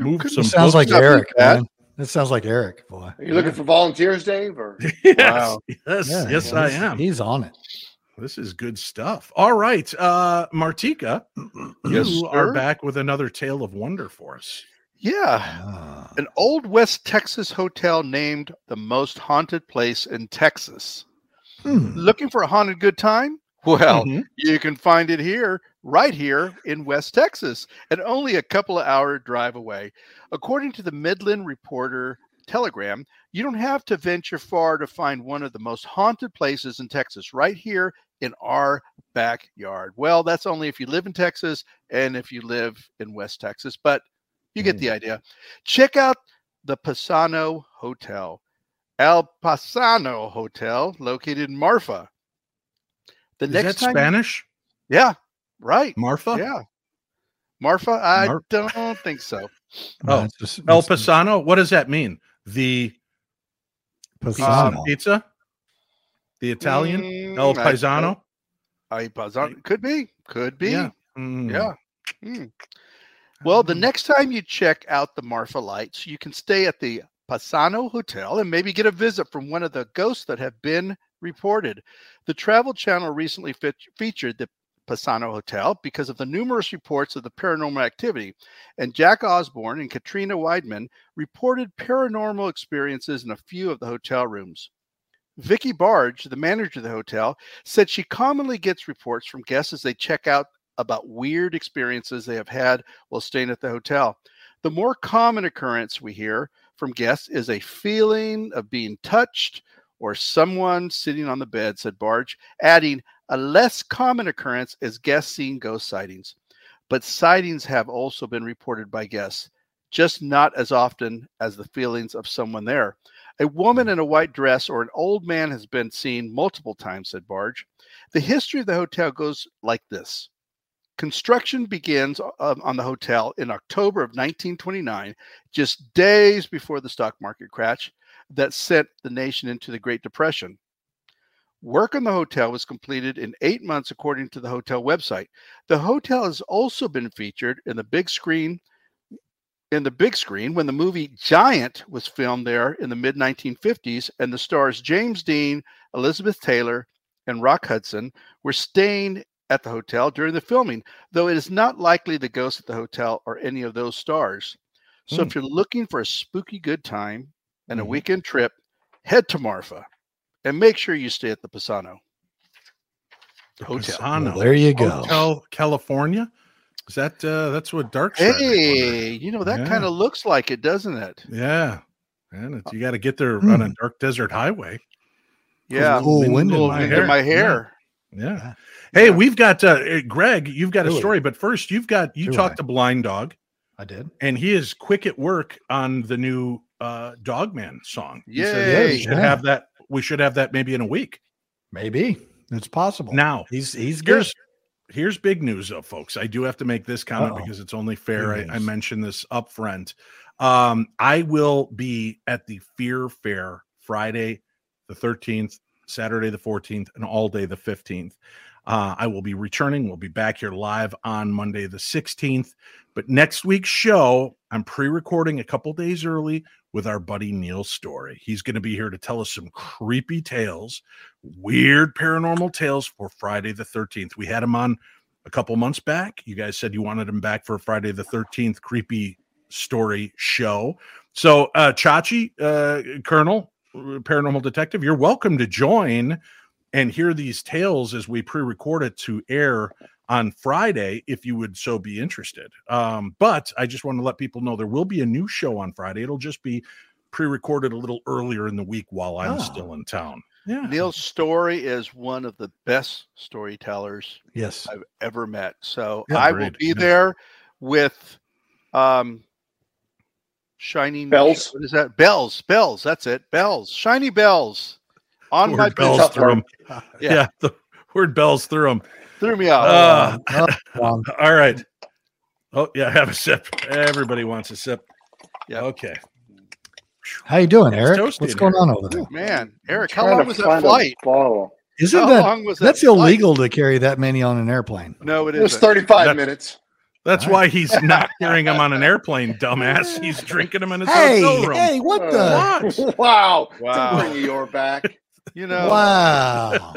move some sounds like Eric, like man. That sounds like Eric, boy. Are you yeah. looking for volunteers, Dave? Or yes, wow. yes, yeah, yes, I am. He's on it. This is good stuff. All right, uh, Martika, yes, you sir? are back with another tale of wonder for us. Yeah. An old West Texas hotel named the most haunted place in Texas. Hmm. Looking for a haunted good time? Well, mm-hmm. you can find it here, right here in West Texas, and only a couple of hour drive away. According to the Midland Reporter Telegram, you don't have to venture far to find one of the most haunted places in Texas, right here in our backyard. Well, that's only if you live in Texas and if you live in West Texas, but you get the idea. Check out the Paisano Hotel. El Paisano Hotel, located in Marfa. The Is next that time Spanish? You... Yeah, right. Marfa? Yeah. Marfa? I Mar- don't think so. Oh, no, just, El Paisano? What does that mean? The Paisano. Pizza? The Italian? Mm, El Paisano? I, I, Paisano? Could be. Could be. Yeah. Mm. yeah. Mm. Well, the next time you check out the Marfa Lights, you can stay at the Paisano Hotel and maybe get a visit from one of the ghosts that have been reported. The Travel Channel recently fe- featured the Paisano Hotel because of the numerous reports of the paranormal activity, and Jack Osborne and Katrina Weidman reported paranormal experiences in a few of the hotel rooms. Vicky Barge, the manager of the hotel, said she commonly gets reports from guests as they check out about weird experiences they have had while staying at the hotel. The more common occurrence we hear from guests is a feeling of being touched or someone sitting on the bed, said Barge, adding a less common occurrence is guests seeing ghost sightings. But sightings have also been reported by guests, just not as often as the feelings of someone there. A woman in a white dress or an old man has been seen multiple times, said Barge. The history of the hotel goes like this. Construction begins on the hotel in October of nineteen twenty-nine, just days before the stock market crash that sent the nation into the Great Depression. Work on the hotel was completed in eight months, according to the hotel website. The hotel has also been featured in the big screen, in the big screen when the movie Giant was filmed there in the mid nineteen fifties, and the stars James Dean, Elizabeth Taylor, and Rock Hudson were staying at the hotel during the filming, though it is not likely the ghosts at the hotel are any of those stars. So mm. if you're looking for a spooky good time and a mm. weekend trip, head to Marfa and make sure you stay at the Paisano Hotel. Paisano. There you go. Hotel California. Is that uh, that's what dark? Hey, you know that yeah. kind of looks like it, doesn't it? Yeah, and you got to get there mm. on a dark desert highway. Yeah, cool wind, wind, in, wind my wind in my hair. Yeah. yeah. Hey, yeah. we've got uh, Greg. You've got really? a story, but first you've got you Do talked I? to Blind Dog. I did, and he is quick at work on the new uh, Dogman song. Yay. He said, yeah, we should yeah. have that. We should have that maybe in a week. Maybe it's possible. Now he's he's good. Here's, Here's big news, though, folks. I do have to make this comment Uh-oh. because it's only fair. I, I mentioned this up front. Um, I will be at the Fear Fair Friday the thirteenth, Saturday the fourteenth, and all day the fifteenth. Uh, I will be returning. We'll be back here live on Monday the sixteenth. But next week's show, I'm pre-recording a couple days early with our buddy Neil Story. He's going to be here to tell us some creepy tales, weird paranormal tales for Friday the thirteenth. We had him on a couple months back. You guys said you wanted him back for a Friday the thirteenth creepy story show. So uh, Chachi, uh, Colonel, Paranormal Detective, you're welcome to join and hear these tales as we pre-record it to air on Friday, if you would so be interested. Um, but I just want to let people know there will be a new show on Friday. It'll just be pre-recorded a little earlier in the week while I'm oh. still in town. Yeah. Neil Story is one of the best storytellers yes. I've ever met. So yeah, I will be yeah. there with um, Shiny Bells. What is that? Bells. Bells. That's it. Bells. Shiny Bells. On the my bells through them. Yeah. yeah. The word bells through them. Threw me out. Uh, all right. Oh, yeah. Have a sip. Everybody wants a sip. Yeah. Okay. How you doing, Eric? What's going Eric. on over there? Man, Eric, how long was that flight? Isn't how that, long was that that's flight? illegal to carry that many on an airplane? No, it is. It was thirty-five that's, minutes. That's right. Why he's not carrying them on an airplane, dumbass. He's drinking them in his hey, hotel room. Hey, what uh, the? What? Wow. Wow. To bring your back. You know, wow.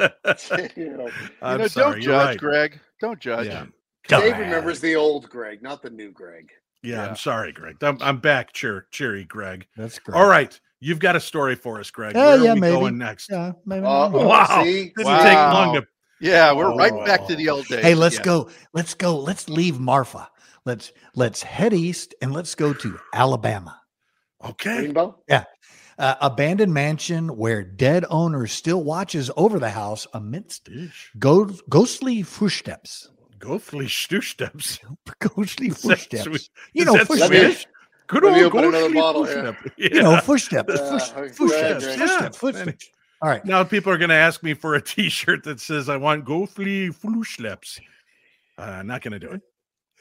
you know, I'm you know sorry, don't judge, right. Greg. Don't judge. Yeah. Dave on. remembers the old Greg, not the new Greg. Yeah, yeah. I'm sorry, Greg. I'm, I'm back, cheer, cheery, Greg. That's great. All right, you've got a story for us, Greg. Oh, Where yeah, are we maybe. going next? Yeah, maybe. Uh, wow, see? didn't wow. take long to. Yeah, we're oh. right back to the old days. Hey, let's yeah. go. Let's go. Let's leave Marfa. Let's let's head east and let's go to Alabama. Okay. Rainbow? Yeah. Uh, abandoned mansion where dead owner still watches over the house amidst go- ghostly footsteps. Ghostly footsteps. Ghostly footsteps. You know, footsteps. Good old ghostly footsteps. You know, footsteps. Footsteps. Footsteps. All right. Now people are going to ask me for a T-shirt that says I want ghostly footsteps. Uh, not going to do it.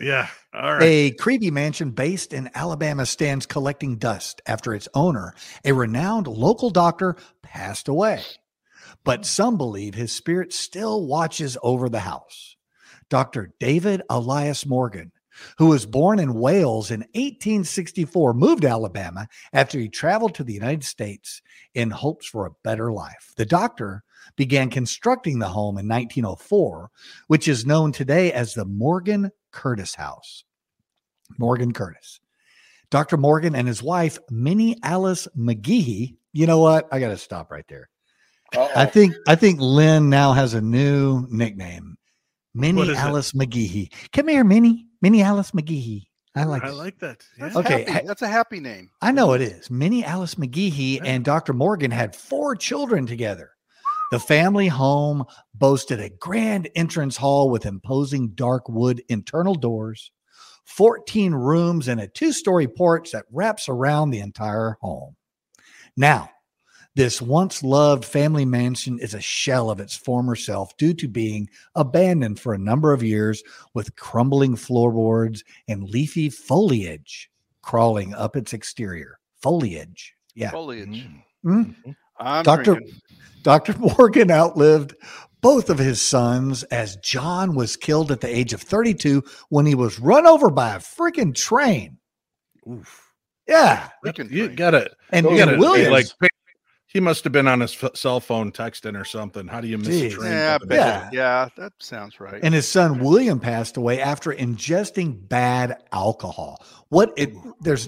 Yeah. All right. A creepy mansion based in Alabama stands collecting dust after its owner, a renowned local doctor, passed away. But some believe his spirit still watches over the house. Doctor David Elias Morgan, who was born in Wales in eighteen sixty-four, moved to Alabama after he traveled to the United States in hopes for a better life. The doctor began constructing the home in nineteen oh four, which is known today as the Morgan Curtis House. Morgan Curtis. Doctor Morgan and his wife, Minnie Alice McGehee. You know what? I got to stop right there. Uh-oh. I think I think Lynn now has a new nickname. Minnie Alice it? McGehee. Come here, Minnie. Minnie Alice McGehee. I like I like that. Yeah. That's okay, happy. That's a happy name. I know it is. Minnie Alice McGehee yeah. and Doctor Morgan had four children together. The family home boasted a grand entrance hall with imposing dark wood internal doors, fourteen rooms, and a two-story porch that wraps around the entire home. Now, this once loved family mansion is a shell of its former self due to being abandoned for a number of years with crumbling floorboards and leafy foliage crawling up its exterior. Foliage. Yeah. Foliage. Mm-hmm. Mm-hmm. I'm Doctor Doctor Morgan outlived both of his sons, as John was killed at the age of thirty-two when he was run over by a freaking train. Oof. Yeah. Freaking you got it. And, you gotta, and Williams. Like, he must have been on his f cell phone texting or something. How do you miss Jeez. a train? Yeah, yeah. yeah, that sounds right. And his son William passed away after ingesting bad alcohol. What? It, there's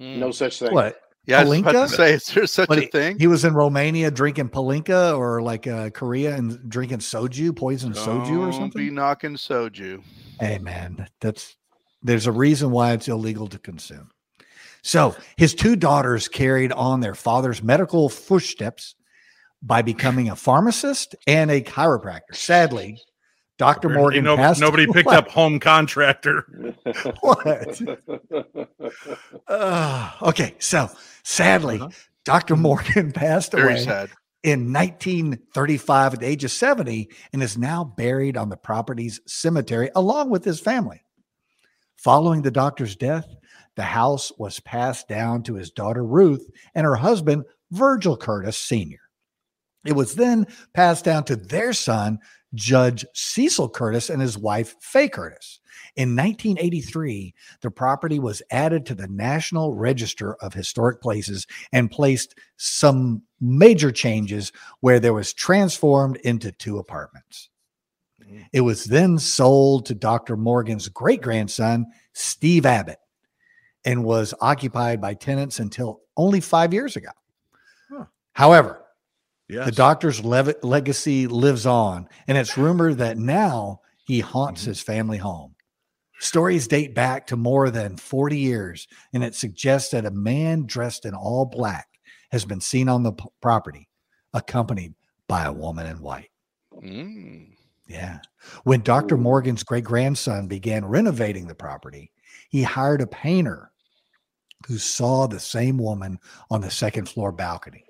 mm. no such thing. What? Yeah, Palinka? I was about to say, is there such but a he, thing? He was in Romania drinking Palinka, or like uh, Korea, and drinking soju, poison soju or something. Don't be knocking soju. Hey, man, that's there's a reason why it's illegal to consume. So his two daughters carried on their father's medical footsteps by becoming a pharmacist and a chiropractor. Sadly, Doctor Morgan no, passed Nobody picked what? up home contractor. What? Uh, okay, so sadly, uh-huh. Doctor Morgan passed Very away sad. in nineteen thirty-five at the age of seventy and is now buried on the property's cemetery along with his family. Following the doctor's death, the house was passed down to his daughter, Ruth, and her husband, Virgil Curtis Senior It was then passed down to their son, Judge Cecil Curtis, and his wife, Faye Curtis. In nineteen eighty-three, the property was added to the National Register of Historic Places and placed some major changes where there was transformed into two apartments. It was then sold to Doctor Morgan's great-grandson, Steve Abbott, and was occupied by tenants until only five years ago. Huh. However, yes. the doctor's le legacy lives on, and it's rumored that now he haunts mm-hmm. his family home. Stories date back to more than forty years, and it suggests that a man dressed in all black has been seen on the property, accompanied by a woman in white. Mm. Yeah. When Doctor Ooh. Morgan's great-grandson began renovating the property, he hired a painter who saw the same woman on the second floor balcony.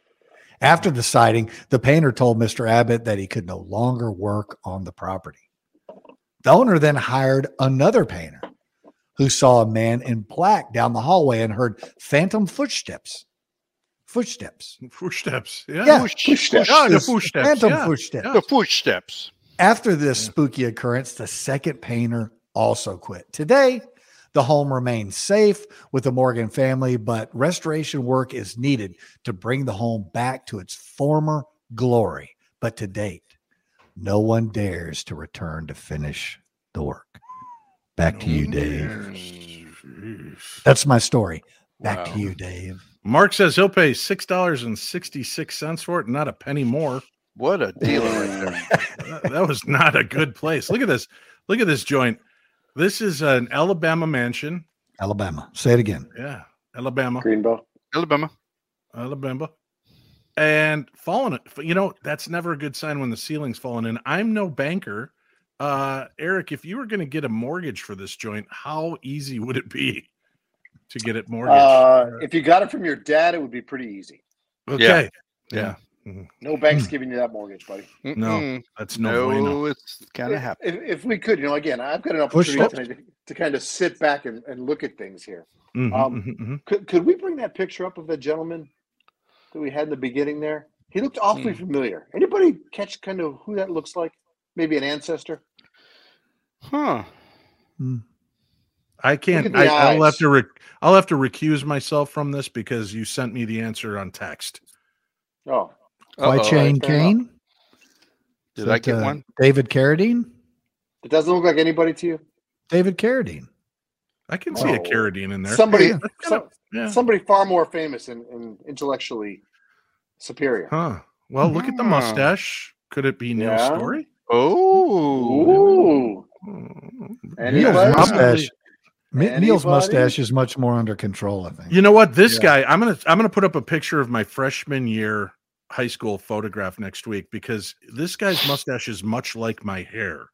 After the sighting, the painter told Mister Abbott that he could no longer work on the property. The owner then hired another painter who saw a man in black down the hallway and heard phantom footsteps. Footsteps. Footsteps. Yeah. yeah. Footsteps. Yeah, the footsteps. Phantom yeah. footsteps. The footsteps. After this yeah. spooky occurrence, the second painter also quit. Today, the home remains safe with the Morgan family, but restoration work is needed to bring the home back to its former glory. But to date, no one dares to return to finish the work. Back no to you, Dave. That's my story. Back wow. to you, Dave. Mark says he'll pay six dollars and sixty-six cents for it, not a penny more. What a dealer right there. That was not a good place. Look at this. Look at this joint. This is an Alabama mansion. Alabama. Say it again. Yeah. Alabama. Greenville. Alabama. Alabama. And falling, you know, that's never a good sign when the ceiling's falling in. I'm no banker. Uh, Eric, if you were going to get a mortgage for this joint, how easy would it be to get it mortgaged? Uh, if you got it from your dad, it would be pretty easy. Okay. Yeah. yeah. Mm-hmm. No bank's giving you that mortgage, buddy. No, that's no. no it's gotta happen. If, if we could, you know, again, I've got an opportunity to, to kind of sit back and, and look at things here. Mm-hmm, um, mm-hmm. Could could we bring that picture up of the gentleman that we had in the beginning there? He looked awfully mm. familiar. Anybody catch kind of who that looks like? Maybe an ancestor? Huh. Mm. I can't. I, I'll have to. Rec I'll have to recuse myself from this because you sent me the answer on text. Oh. Why Chain Kane? Did I get one? David Carradine? It doesn't look like anybody to you. David Carradine. I can see a Carradine in there. Somebody, somebody far more famous and intellectually superior. Huh. Well, look at the mustache. Could it be Neil Story? Oh. Mustache. Anybody? Neil's mustache is much more under control, I think. You know what? This guy. I'm gonna. I'm gonna put up a picture of my freshman year high school photograph next week because this guy's mustache is much like my hair.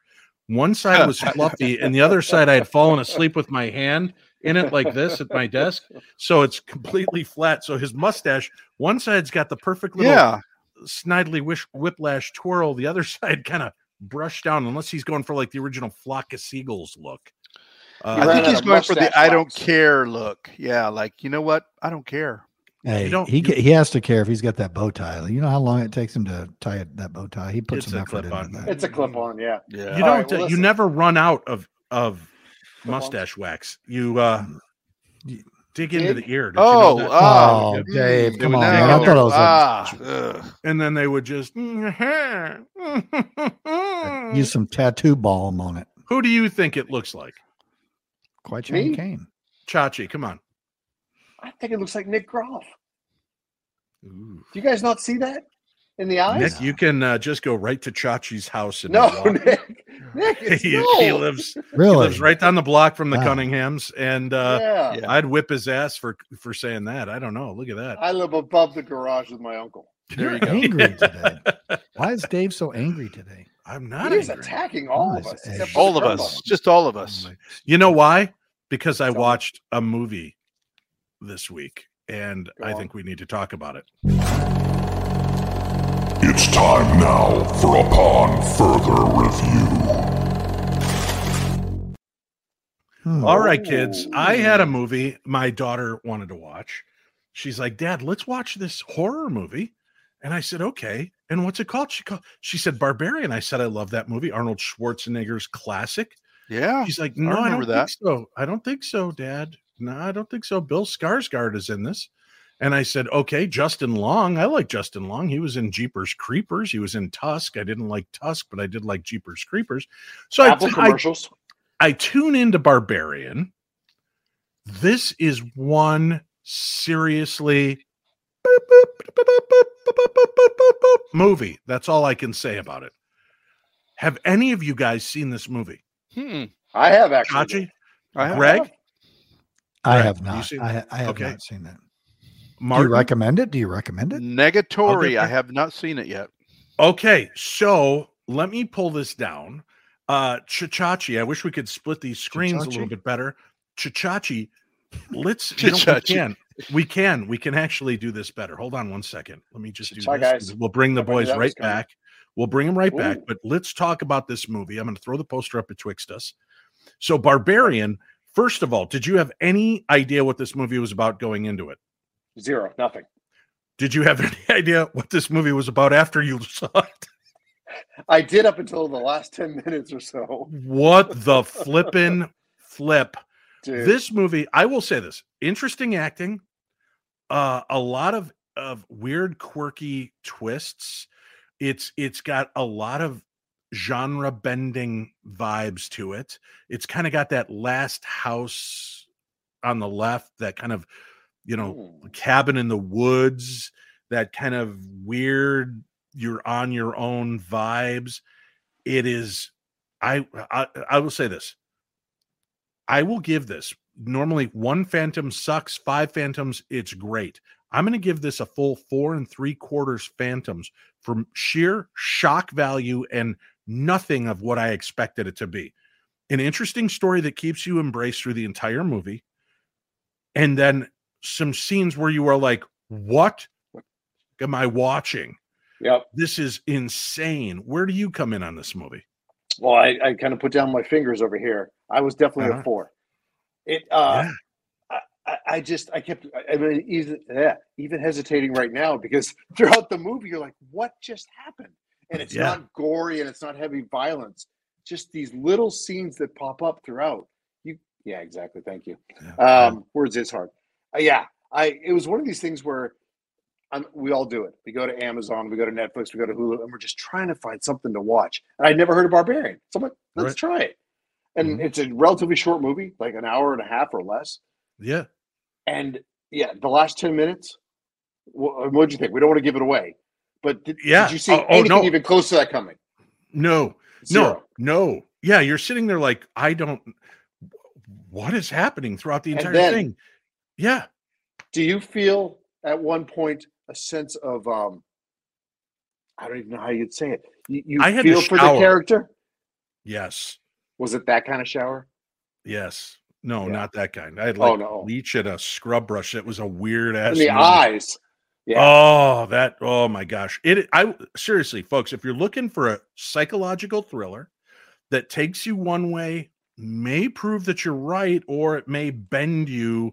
One side was fluffy and the other side I had fallen asleep with my hand in it like this at my desk. So it's completely flat. So his mustache, one side's got the perfect little yeah. snidely wish whiplash twirl. The other side kind of brushed down unless he's going for like the original Flock of Seagulls look. Uh, I think he's going for the I don't care look. Yeah. Like, you know what? I don't care. Hey, you don't, he you, he has to care if he's got that bow tie. You know how long it takes him to tie it, that bow tie. He puts some effort into that. It's a clip on, yeah. yeah. You All don't. Right, well, you listen. never run out of of mustache wax. You uh, dig into the ear. Oh, you know oh, oh, Dave! Come on, man. I thought I was ah, like, and then they would just use some tattoo balm on it. Who do you think it looks like? Quite Chachi Kane. Chachi, come on. I think it looks like Nick Groff. Ooh. Do you guys not see that in the eyes? Nick, you can uh, just go right to Chachi's house. In no, Nick. Nick he, no. He, lives, really? he lives right down the block from the wow. Cunninghams, and uh, yeah. Yeah. I'd whip his ass for, for saying that. I don't know. Look at that. I live above the garage with my uncle. There you go. Angry today. Why is Dave so angry today? I'm not. He's attacking all of us. All of us. Just all of us. You know why? Because I watched a movie this week, and I think we need to talk about it. It's time now for Upon Further Review. Hmm. All right, kids. I had a movie my daughter wanted to watch. She's like, Dad, let's watch this horror movie. And I said, okay. And what's it called? She called, she said Barbarian. I said, I love that movie. Arnold Schwarzenegger's classic. Yeah. She's like, no, I, I don't that. think so. I don't think so, Dad. No, I don't think so. Bill Skarsgård is in this. And I said, okay, Justin Long. I like Justin Long. He was in Jeepers Creepers. He was in Tusk. I didn't like Tusk, but I did like Jeepers Creepers. So Apple I, commercials. I, I tune into Barbarian. This is one seriously movie. That's all I can say about it. Have any of you guys seen this movie? Hmm. I have actually. I have. Greg? I have not. I, ha I have okay. not seen that. Martin? Do you recommend it? Do you recommend it? Negatory. I have not seen it yet. Okay. So let me pull this down. Uh, Chachachi. I wish we could split these screens Chachachi. a little bit better. Chachachi. Let's. You know, we can. We can. We can actually do this better. Hold on one second. Let me just do Hi, this. Guys. We'll bring the boys right back. Coming. We'll bring them right Ooh. back. But let's talk about this movie. I'm going to throw the poster up betwixt us. So Barbarian, first of all, did you have any idea what this movie was about going into it? Zero. Nothing. Did you have any idea what this movie was about after you saw it? I did up until the last ten minutes or so. What the flippin' flip. Dude. This movie, I will say this, interesting acting, uh, a lot of, of weird, quirky twists. It's it's got a lot of genre bending vibes to it. It's kind of got that last house on the left, that kind of, you know, mm. cabin in the woods, that kind of weird, you're on your own vibes. It is, I I, I will say this. I will give this, normally one phantom sucks, five phantoms, it's great. I'm going to give this a full four and three quarters phantoms from sheer shock value and nothing of what I expected it to be. An interesting story that keeps you embraced through the entire movie. And then some scenes where you are like, what am I watching? Yep. This is insane. Where do you come in on this movie? Well, I, I kind of put down my fingers over here. I was definitely uh-huh. a four. It, uh, yeah. I, I just, I kept, I mean, even, yeah, even hesitating right now, because throughout the movie, you're like, what just happened? And it's yeah. not gory and it's not heavy violence. Just these little scenes that pop up throughout. You, yeah, exactly. Thank you. Yeah. Um, words is hard. Uh, yeah, I. It was one of these things where I'm, we all do it. We go to Amazon, we go to Netflix, we go to Hulu, and we're just trying to find something to watch. And I'd never heard of Barbarian. So I'm like, let's right. try it. And mm-hmm. it's a relatively short movie, like an hour and a half or less. Yeah. And yeah, the last ten minutes, what did you think? We don't want to give it away. But did, yeah. did you see oh, anything oh, no. even close to that coming? No. Zero. No. No. Yeah, you're sitting there like, I don't, what is happening throughout the entire then, thing? Yeah. Do you feel at one point a sense of, um, I don't even know how you'd say it. You, you I had feel for the character? Yes. Was it that kind of shower? Yes. No, yeah. not that kind. I had like oh, no. bleach and a scrub brush. It was a weird ass. In the movie. eyes. Yeah. Oh, that. Oh my gosh. It. I seriously, folks. If you're looking for a psychological thriller that takes you one way, may prove that you're right, or it may bend you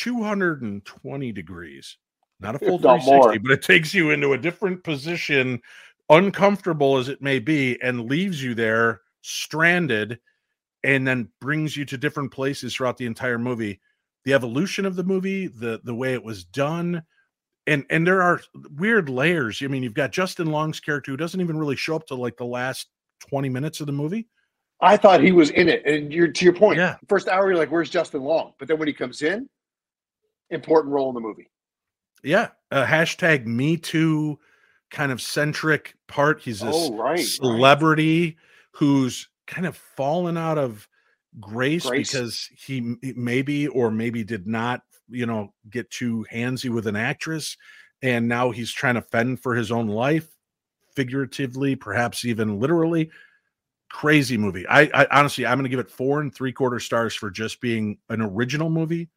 two hundred twenty degrees. Not a full three sixty, but it takes you into a different position, uncomfortable as it may be, and leaves you there stranded, and then brings you to different places throughout the entire movie. The evolution of the movie, the the way it was done, and and there are weird layers. I mean, you've got Justin Long's character who doesn't even really show up till like the last twenty minutes of the movie. I thought he was in it, and you're to your point. Yeah. First hour, you're like, "Where's Justin Long?" But then when he comes in, important role in the movie. Yeah, uh, hashtag Me Too kind of centric part. He's this oh, right, celebrity right. who's kind of fallen out of grace, grace because he maybe or maybe did not, you know, get too handsy with an actress, and now he's trying to fend for his own life, figuratively, perhaps even literally. Crazy movie. I, I honestly, I'm going to give it four and three quarter stars for just being an original movie.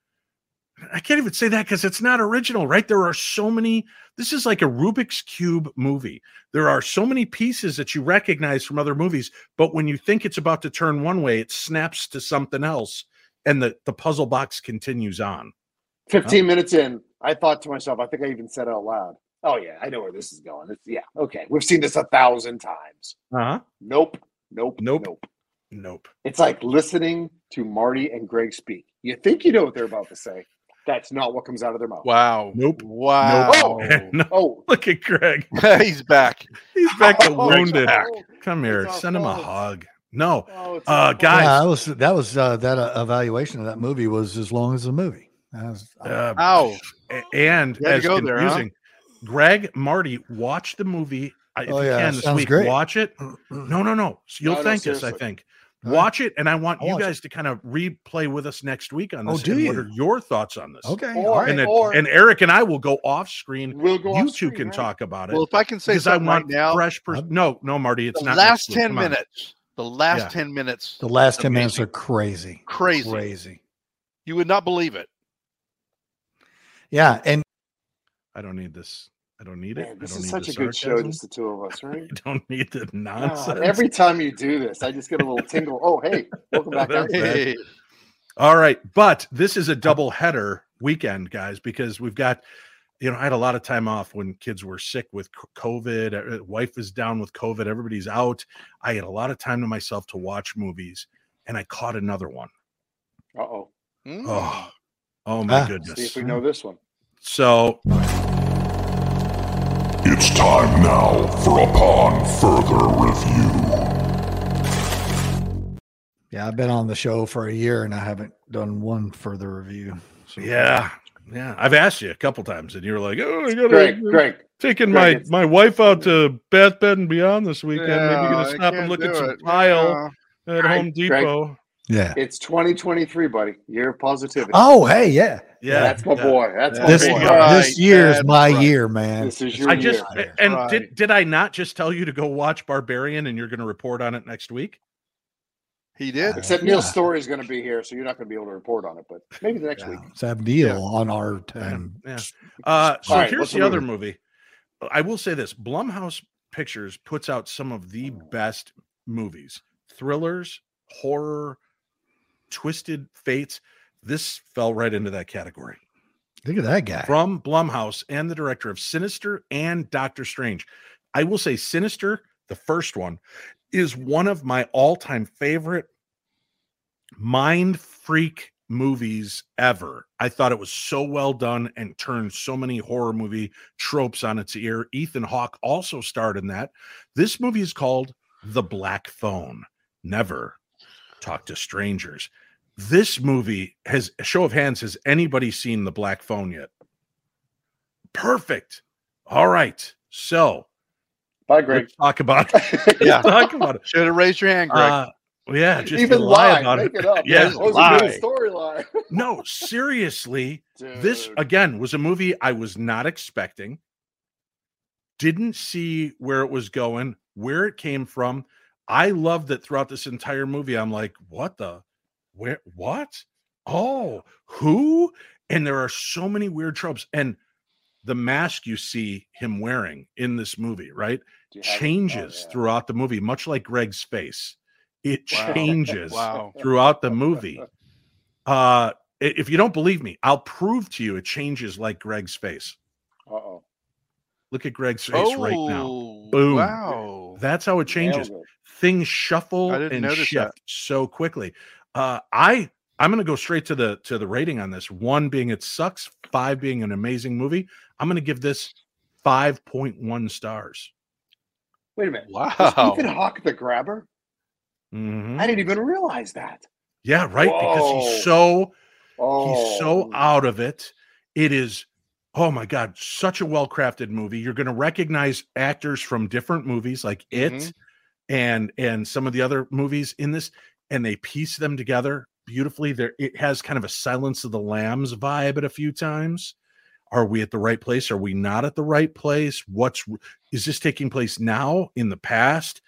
I can't even say that because it's not original, right? There are so many. This is like a Rubik's Cube movie. There are so many pieces that you recognize from other movies, but when you think it's about to turn one way, it snaps to something else, and the, the puzzle box continues on. fifteen huh? minutes in, I thought to myself, I think I even said out loud, oh, yeah, I know where this is going. It's, yeah, okay. We've seen this a thousand times. Uh-huh. Nope. Nope, nope, nope, nope. It's like listening to Marty and Greg speak. You think you know what they're about to say. That's not what comes out of their mouth. Wow. Nope. Wow. Nope. Oh, no. oh. Look at Greg. He's back. He's back to oh, wounded. Back. Come here. Send fault. him a hug. No. Oh, uh, guys. Yeah, I was, that was uh, that uh, evaluation of that movie was as long as the movie. That was, uh, Ow. And as confusing, there, huh? Greg, Marty, watch the movie. If oh, you yeah. can this Sounds week, great. watch it. No, no, no. So you'll no, thank no, us, I think. Right. Watch it, and I want I'll you guys it. to kind of replay with us next week on this. Oh, do you? What are your thoughts on this? Okay. Or, all right. and, then, or, and Eric and I will go off screen. We'll go you off two screen, can right? talk about it. Well, if I can say something I want right now. Fresh per- no, no, Marty, it's the not. Last week, ten minutes. The last yeah. ten minutes. The last ten amazing. minutes are crazy. Crazy. Crazy. You would not believe it. Yeah, and I don't need this. I don't need it. Man, this I don't is need such a good show, just the two of us, right? I don't need the nonsense. Nah, every time you do this, I just get a little tingle. Oh, hey, welcome back. Hey. All right, but this is a double header weekend, guys, because we've got, you know, I had a lot of time off when kids were sick with COVID. Wife is down with COVID. Everybody's out. I had a lot of time to myself to watch movies, and I caught another one. Uh-oh. Mm. Oh, oh my ah, goodness. See if we know this one. So... It's time now for Upon Further Review. Yeah, I've been on the show for a year and I haven't done one further review. So. Yeah, yeah. I've asked you a couple times and you were like, oh, I gotta Greg, taking Greg, my, my wife out to Bath, Bed and Beyond this weekend. Yeah, maybe you're going to stop and look at some tile yeah. at Greg, Home Depot. Greg. Yeah, it's twenty twenty-three, buddy. Year of positivity. Oh, hey, yeah, yeah, that's my yeah. boy. That's yeah. my this, boy. Right, this year's that's my right. year, man. This is your I year. Just, and right. did did I not just tell you to go watch Barbarian, and you're going to report on it next week? He did. Except Neil yeah. Story is going to be here, so you're not going to be able to report on it. But maybe the next yeah. week. Let's have Neil yeah. on our time. Yeah. yeah. Uh, so right, here's the movie? other movie. I will say this: Blumhouse Pictures puts out some of the best movies, thrillers, horror. Twisted Fates. This fell right into that category. Look at that guy from Blumhouse and the director of Sinister and Doctor Strange. I will say Sinister, the first one, is one of my all-time favorite mind freak movies ever. I thought it was so well done and turned so many horror movie tropes on its ear. Ethan Hawke also starred in that. This movie is called The Black Phone. Never talk to strangers. This movie has, a show of hands, has anybody seen The Black Phone yet? Perfect. All right. So, bye, Greg. Let's talk about it. yeah, talk about it. Should have raised your hand, Greg. Uh, yeah, just even lie, lie about Make it. it up, yeah, storyline. No, seriously, Dude. This again was a movie I was not expecting. Didn't see where it was going, where it came from. I love that throughout this entire movie, I'm like, what the, where, what? Oh, who? And there are so many weird tropes. And the mask you see him wearing in this movie, right? Yeah, changes oh, yeah. throughout the movie, much like Greg's face. It wow. changes wow. throughout the movie. Uh, If you don't believe me, I'll prove to you it changes like Greg's face. Uh-oh. Look at Greg's face oh, right now. Boom. Wow. That's how it changes. It. Things shuffle and shift that. so quickly. Uh, I, I'm going to go straight to the, to the rating on this. One being it sucks, five being an amazing movie. I'm going to give this five point one stars. Wait a minute. Wow. Ethan Hawke the Grabber? Mm-hmm. I didn't even realize that. Yeah, right? Whoa. Because he's so... Oh. He's so out of it. It is, oh my God, such a well-crafted movie. You're going to recognize actors from different movies like mm-hmm. It and and some of the other movies in this, and they piece them together beautifully. There, it has kind of a Silence of the Lambs vibe at a few times. Are we at the right place? Are we not at the right place? What's is this taking place now in the past?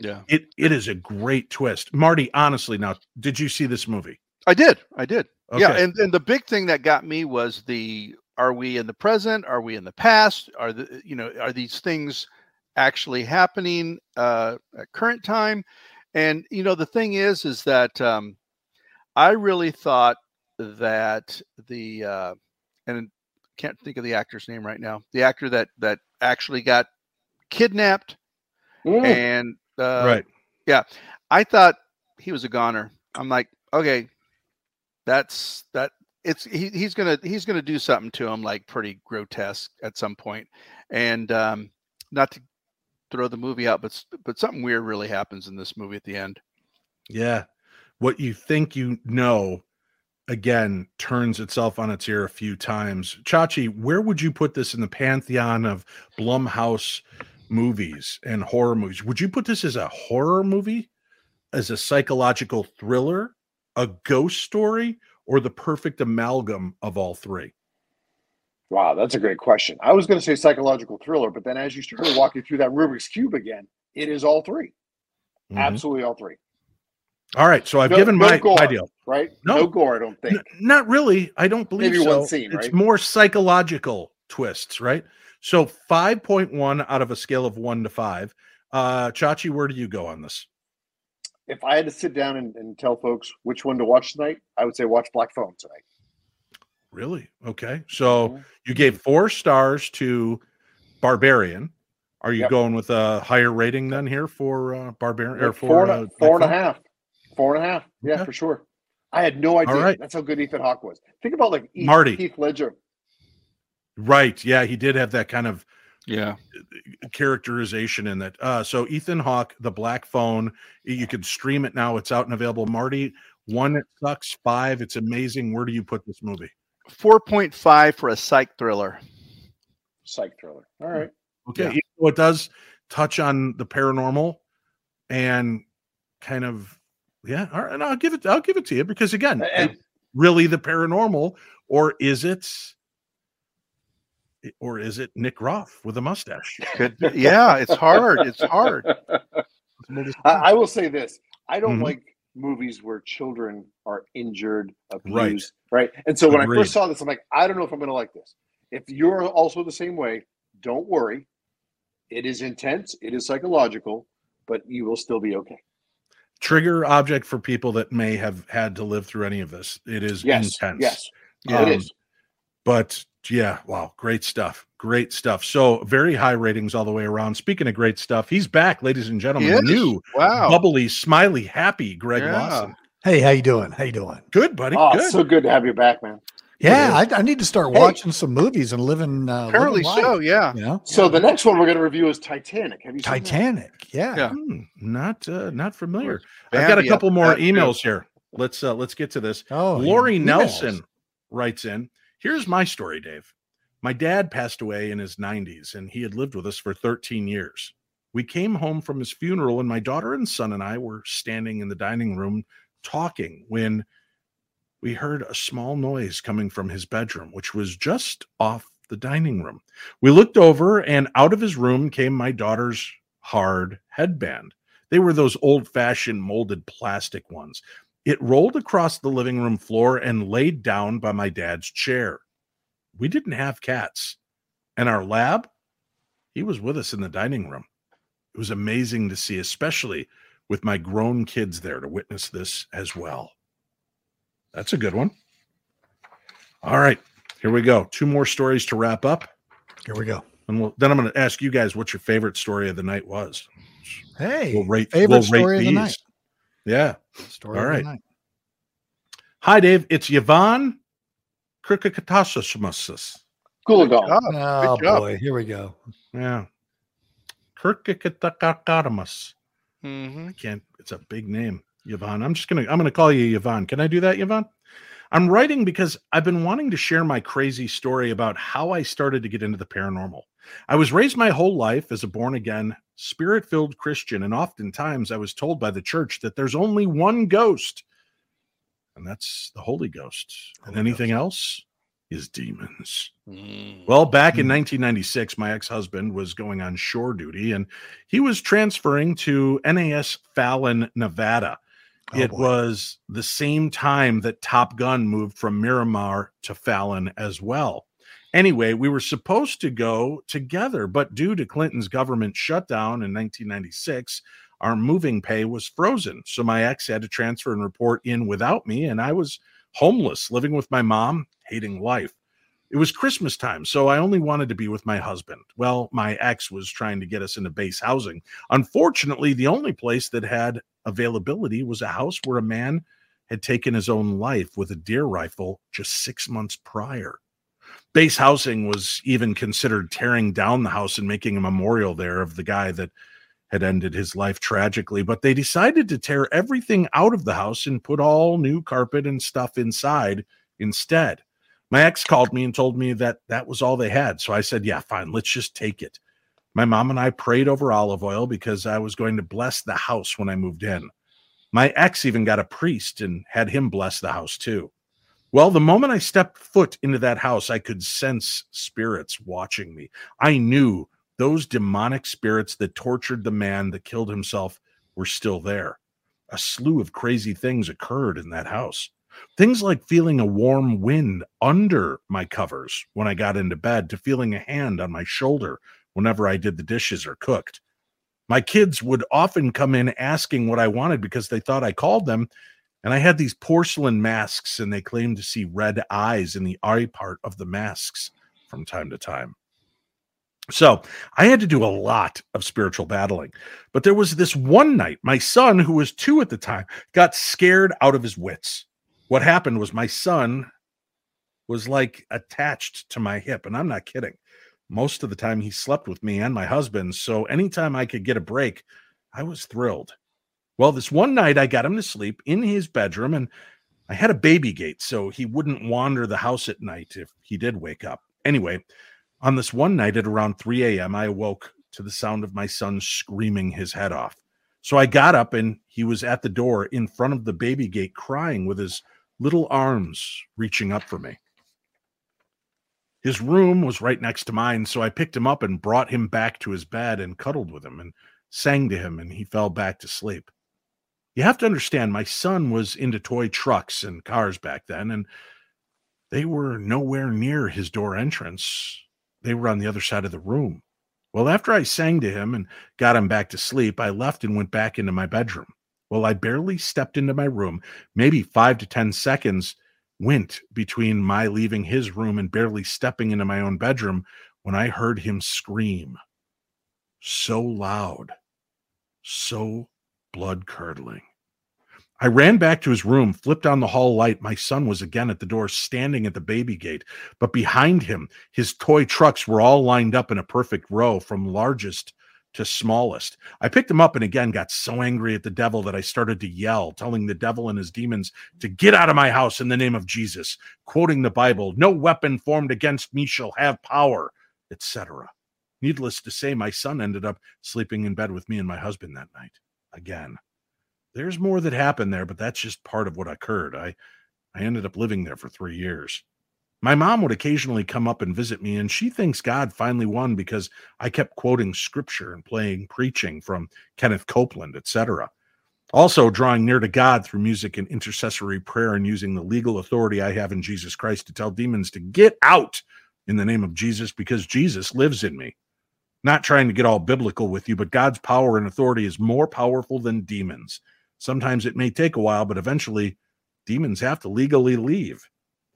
Yeah, it it is a great twist. Marty, honestly, now, did you see this movie? I did. I did. Okay. Yeah, and, and the big thing that got me was the, are we in the present? Are we in the past? Are the, you know, are these things actually happening uh, at current time? And, you know, the thing is, is that um, I really thought that the, uh, and I can't think of the actor's name right now, the actor that, that actually got kidnapped. Ooh. And uh, right. Yeah, I thought he was a goner. I'm like, okay. That's that it's he, he's gonna he's gonna do something to him like pretty grotesque at some point. And um, not to throw the movie out, but but something weird really happens in this movie at the end. Yeah. What you think you know again turns itself on its ear a few times. Chachi, where would you put this in the pantheon of Blumhouse movies and horror movies? Would you put this as a horror movie, as a psychological thriller, a ghost story, or the perfect amalgam of all three? Wow, that's a great question. I was going to say psychological thriller, but then as you started walking through that Rubik's Cube again, it is all three. Mm-hmm. Absolutely all three. All right, so I've no, given no my, gore, my deal. Right? No, no gore, I don't think. N- not really. I don't believe Maybe so. Maybe one scene, right? It's more psychological twists, right? So five point one out of a scale of one to five. Uh, Chachi, where do you go on this? If I had to sit down and, and tell folks which one to watch tonight, I would say watch Black Phone tonight. Really? Okay. So mm-hmm. you gave four stars to Barbarian. Are you yep. going with a higher rating than here for uh, Barbarian? Or for, four, uh, four and a half. Four and a half. Yeah, okay. For sure. I had no idea. Right. That's how good Ethan Hawke was. Think about like Heath, Marty. Heath Ledger. Right. Yeah, he did have that kind of yeah characterization in that. Uh so Ethan Hawke, The Black Phone, you can stream it now, it's out and available. Marty, one it sucks, five it's amazing. Where do you put this movie? Four point five for a psych thriller. Psych thriller all right, okay. Yeah. So it does touch on the paranormal and kind of yeah all right, and I'll give it I'll give it to you because again, and, it's really the paranormal, or is it Or is it Nick Roth with a mustache? Could, yeah, it's hard. It's hard. I, I will say this. I don't mm-hmm. like movies where children are injured, abused, right? right? And so when Agreed. I first saw this, I'm like, I don't know if I'm going to like this. If you're also the same way, don't worry. It is intense. It is psychological, but you will still be okay. Trigger object for people that may have had to live through any of this. It is yes, intense. Yes, yeah, um, it is. But... yeah, wow, great stuff. Great stuff. So very high ratings all the way around. Speaking of great stuff, he's back, ladies and gentlemen. New, wow. bubbly, smiley, happy Greg yeah. Lawson. Hey, how you doing? How you doing? Good, buddy. Oh, good. So good to have you back, man. Yeah, I, I need to start hey. watching some movies and living uh Apparently living so, yeah. You know? So the next one we're going to review is Titanic. Have you seen Titanic? That? Yeah. yeah. Hmm, not uh, not familiar. I've got a couple more emails here. Let's uh, let's get to this. Oh, Lori Nelson writes in. Here's my story, Dave. My dad passed away in his nineties, and he had lived with us for thirteen years. We came home from his funeral, and my daughter and son and I were standing in the dining room talking when we heard a small noise coming from his bedroom, which was just off the dining room. We looked over, and out of his room came my daughter's hard headband. They were those old-fashioned molded plastic ones. It rolled across the living room floor and laid down by my dad's chair. We didn't have cats. And our lab, he was with us in the dining room. It was amazing to see, especially with my grown kids there to witness this as well. That's a good one. All right, here we go. Two more stories to wrap up. Here we go. And we'll, then I'm going to ask you guys what your favorite story of the night was. Hey, we'll rate, favorite we'll story rate of these. the night. Yeah. Story All right. of the night. Hi, Dave. It's Yvonne Kirkakatasos. Cool. Good job. Oh, Good job. boy. Here we go. Yeah. Kirkakatasos. Mm-hmm. I can't. It's a big name, Yvonne. I'm just going to, I'm going to call you Yvonne. Can I do that, Yvonne? I'm writing because I've been wanting to share my crazy story about how I started to get into the paranormal. I was raised my whole life as a born-again, spirit-filled Christian, and oftentimes I was told by the church that there's only one ghost, and that's the Holy Ghost, Holy and anything Ghost. else is demons. Mm. Well, back mm. in nineteen ninety-six, my ex-husband was going on shore duty, and he was transferring to N A S Fallon, Nevada. Oh, it boy. was the same time that Top Gun moved from Miramar to Fallon as well. Anyway, we were supposed to go together, but due to Clinton's government shutdown in nineteen ninety-six, our moving pay was frozen. So my ex had to transfer and report in without me, and I was homeless, living with my mom, hating life. It was Christmas time, so I only wanted to be with my husband. Well, my ex was trying to get us into base housing. Unfortunately, the only place that had availability was a house where a man had taken his own life with a deer rifle just six months prior. Base housing was even considered tearing down the house and making a memorial there of the guy that had ended his life tragically, but they decided to tear everything out of the house and put all new carpet and stuff inside instead. My ex called me and told me that that was all they had. So I said, yeah, fine, let's just take it. My mom and I prayed over olive oil because I was going to bless the house when I moved in. My ex even got a priest and had him bless the house too. Well, the moment I stepped foot into that house, I could sense spirits watching me. I knew those demonic spirits that tortured the man that killed himself were still there. A slew of crazy things occurred in that house. Things like feeling a warm wind under my covers when I got into bed, to feeling a hand on my shoulder whenever I did the dishes or cooked. My kids would often come in asking what I wanted because they thought I called them, and I had these porcelain masks, and they claimed to see red eyes in the eye part of the masks from time to time. So I had to do a lot of spiritual battling, but there was this one night my son, who was two at the time, got scared out of his wits. What happened was my son was like attached to my hip, and I'm not kidding. Most of the time he slept with me and my husband, so anytime I could get a break, I was thrilled. Well, this one night I got him to sleep in his bedroom, and I had a baby gate so he wouldn't wander the house at night if he did wake up. Anyway, on this one night at around three a.m., I awoke to the sound of my son screaming his head off. So I got up, and he was at the door in front of the baby gate crying with his little arms reaching up for me. His room was right next to mine, so I picked him up and brought him back to his bed and cuddled with him and sang to him, and he fell back to sleep. You have to understand, my son was into toy trucks and cars back then, and they were nowhere near his door entrance. They were on the other side of the room. Well, after I sang to him and got him back to sleep, I left and went back into my bedroom. Well, I barely stepped into my room, maybe five to ten seconds went between my leaving his room and barely stepping into my own bedroom when I heard him scream so loud, so blood-curdling. I ran back to his room, flipped on the hall light. My son was again at the door, standing at the baby gate, but behind him, his toy trucks were all lined up in a perfect row from largest to smallest. I picked him up and again got so angry at the devil that I started to yell, telling the devil and his demons to get out of my house in the name of Jesus, quoting the Bible, no weapon formed against me shall have power, et cetera. Needless to say, my son ended up sleeping in bed with me and my husband that night. Again, there's more that happened there, but that's just part of what occurred. I, I ended up living there for three years. My mom would occasionally come up and visit me, and she thinks God finally won because I kept quoting scripture and playing preaching from Kenneth Copeland, et cetera. Also drawing near to God through music and intercessory prayer, and using the legal authority I have in Jesus Christ to tell demons to get out in the name of Jesus because Jesus lives in me. Not trying to get all biblical with you, but God's power and authority is more powerful than demons. Sometimes it may take a while, but eventually demons have to legally leave.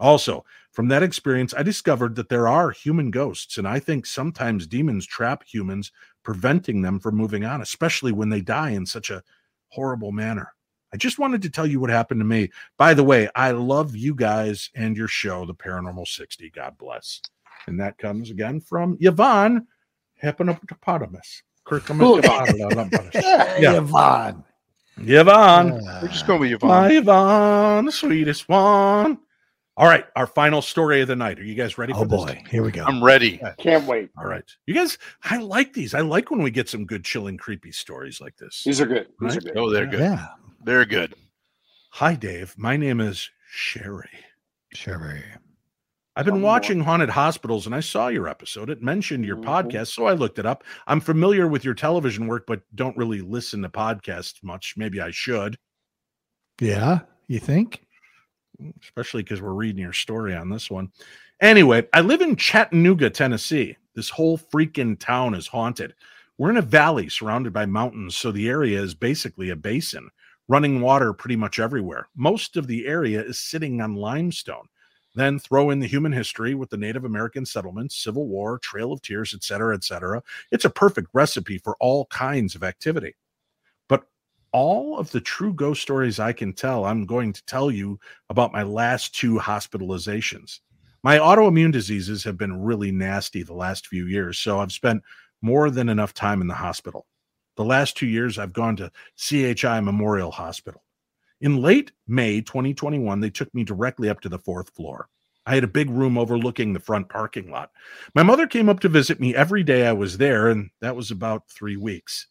Also, from that experience, I discovered that there are human ghosts, and I think sometimes demons trap humans, preventing them from moving on, especially when they die in such a horrible manner. I just wanted to tell you what happened to me. By the way, I love you guys and your show, The Paranormal sixty. God bless. And that comes again from Yvonne Hepanopotamus. Yeah. Yvonne. Yvonne. Yeah. We're just going with Yvonne. My Yvonne, the sweetest one. All right, our final story of the night. Are you guys ready for this? Oh, boy. Here we go. I'm ready. Can't wait. All right. You guys, I like these. I like when we get some good, chilling, creepy stories like this. These are good. These are good. Oh, they're good. Yeah. They're good. Hi, Dave. My name is Sherry. Sherry. I've been watching Haunted Hospitals, and I saw your episode. It mentioned your mm-hmm. podcast, so I looked it up. I'm familiar with your television work, but don't really listen to podcasts much. Maybe I should. Yeah, you think? Especially because we're reading your story on this one. Anyway, I live in Chattanooga, Tennessee. This whole freaking town is haunted. We're in a valley surrounded by mountains, so the area is basically a basin, running water pretty much everywhere. Most of the area is sitting on limestone. Then throw in the human history with the Native American settlements, Civil War, Trail of Tears, et cetera, et cetera. It's a perfect recipe for all kinds of activity. All of the true ghost stories I can tell, I'm going to tell you about my last two hospitalizations. My autoimmune diseases have been really nasty the last few years, so I've spent more than enough time in the hospital. The last two years, I've gone to C H I Memorial Hospital. In late May twenty twenty-one, they took me directly up to the fourth floor. I had a big room overlooking the front parking lot. My mother came up to visit me every day I was there, and that was about three weeks.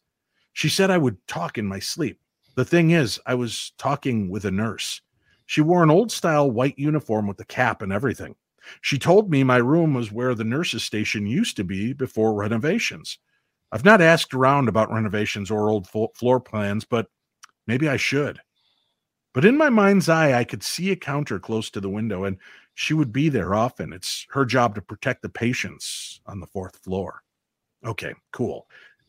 She said I would talk in my sleep. The thing is, I was talking with a nurse. She wore an old-style white uniform with a cap and everything. She told me my room was where the nurse's station used to be before renovations. I've not asked around about renovations or old fo- floor plans, but maybe I should. But in my mind's eye, I could see a counter close to the window, and she would be there often. It's her job to protect the patients on the fourth floor. Okay, cool.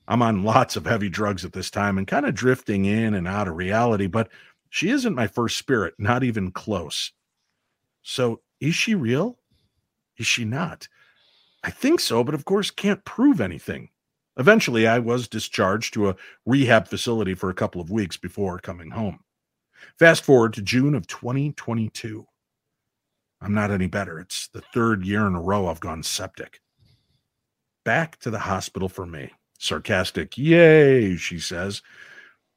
I'm on lots of heavy drugs at this time and kind of drifting in and out of reality, but she isn't my first spirit, not even close. So is she real? Is she not? I think so, but of course can't prove anything. Eventually, I was discharged to a rehab facility for a couple of weeks before coming home. Fast forward to June of twenty twenty-two. I'm not any better. It's the third year in a row I've gone septic. Back to the hospital for me. Sarcastic, yay, she says.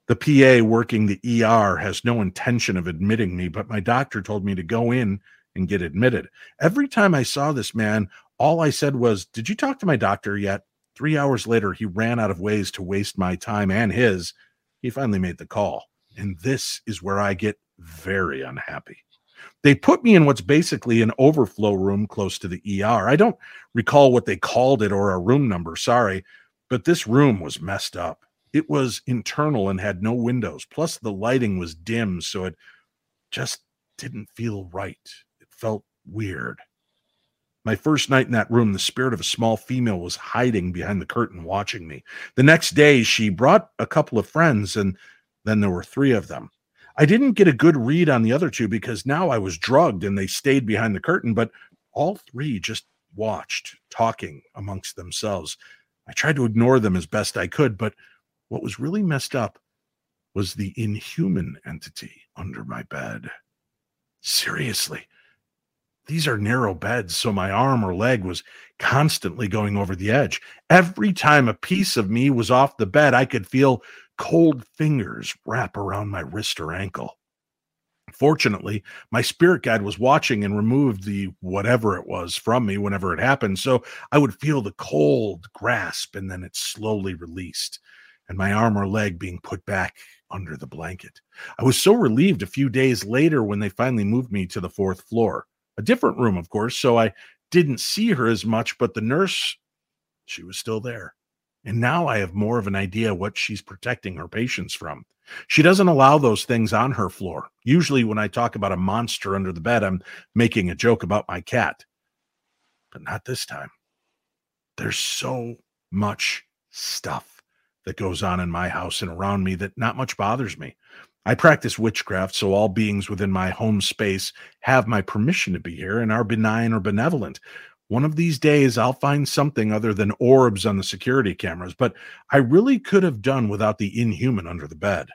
The P A working the E R has no intention of admitting me, but my doctor told me to go in and get admitted. Every time I saw this man, all I said was, did you talk to my doctor yet? Three hours later, he ran out of ways to waste my time and his. He finally made the call. And this is where I get very unhappy. They put me in what's basically an overflow room close to the E R. I don't recall what they called it or a room number, sorry. But this room was messed up. It was internal and had no windows. Plus, the lighting was dim, so it just didn't feel right. It felt weird. My first night in that room, the spirit of a small female was hiding behind the curtain watching me. The next day, she brought a couple of friends, and then there were three of them. I didn't get a good read on the other two because now I was drugged and they stayed behind the curtain, but all three just watched, talking amongst themselves. I tried to ignore them as best I could, but what was really messed up was the inhuman entity under my bed. Seriously, these are narrow beds, so my arm or leg was constantly going over the edge. Every time a piece of me was off the bed, I could feel cold fingers wrap around my wrist or ankle. Fortunately, my spirit guide was watching and removed the whatever it was from me whenever it happened, so I would feel the cold grasp, and then it slowly released, and my arm or leg being put back under the blanket. I was so relieved a few days later when they finally moved me to the fourth floor. A different room, of course, so I didn't see her as much, but the nurse, she was still there. And now I have more of an idea what she's protecting her patients from. She doesn't allow those things on her floor. Usually when I talk about a monster under the bed, I'm making a joke about my cat. But not this time. There's so much stuff that goes on in my house and around me that not much bothers me. I practice witchcraft, so all beings within my home space have my permission to be here and are benign or benevolent. One of these days, I'll find something other than orbs on the security cameras, but I really could have done without the inhuman under the bed.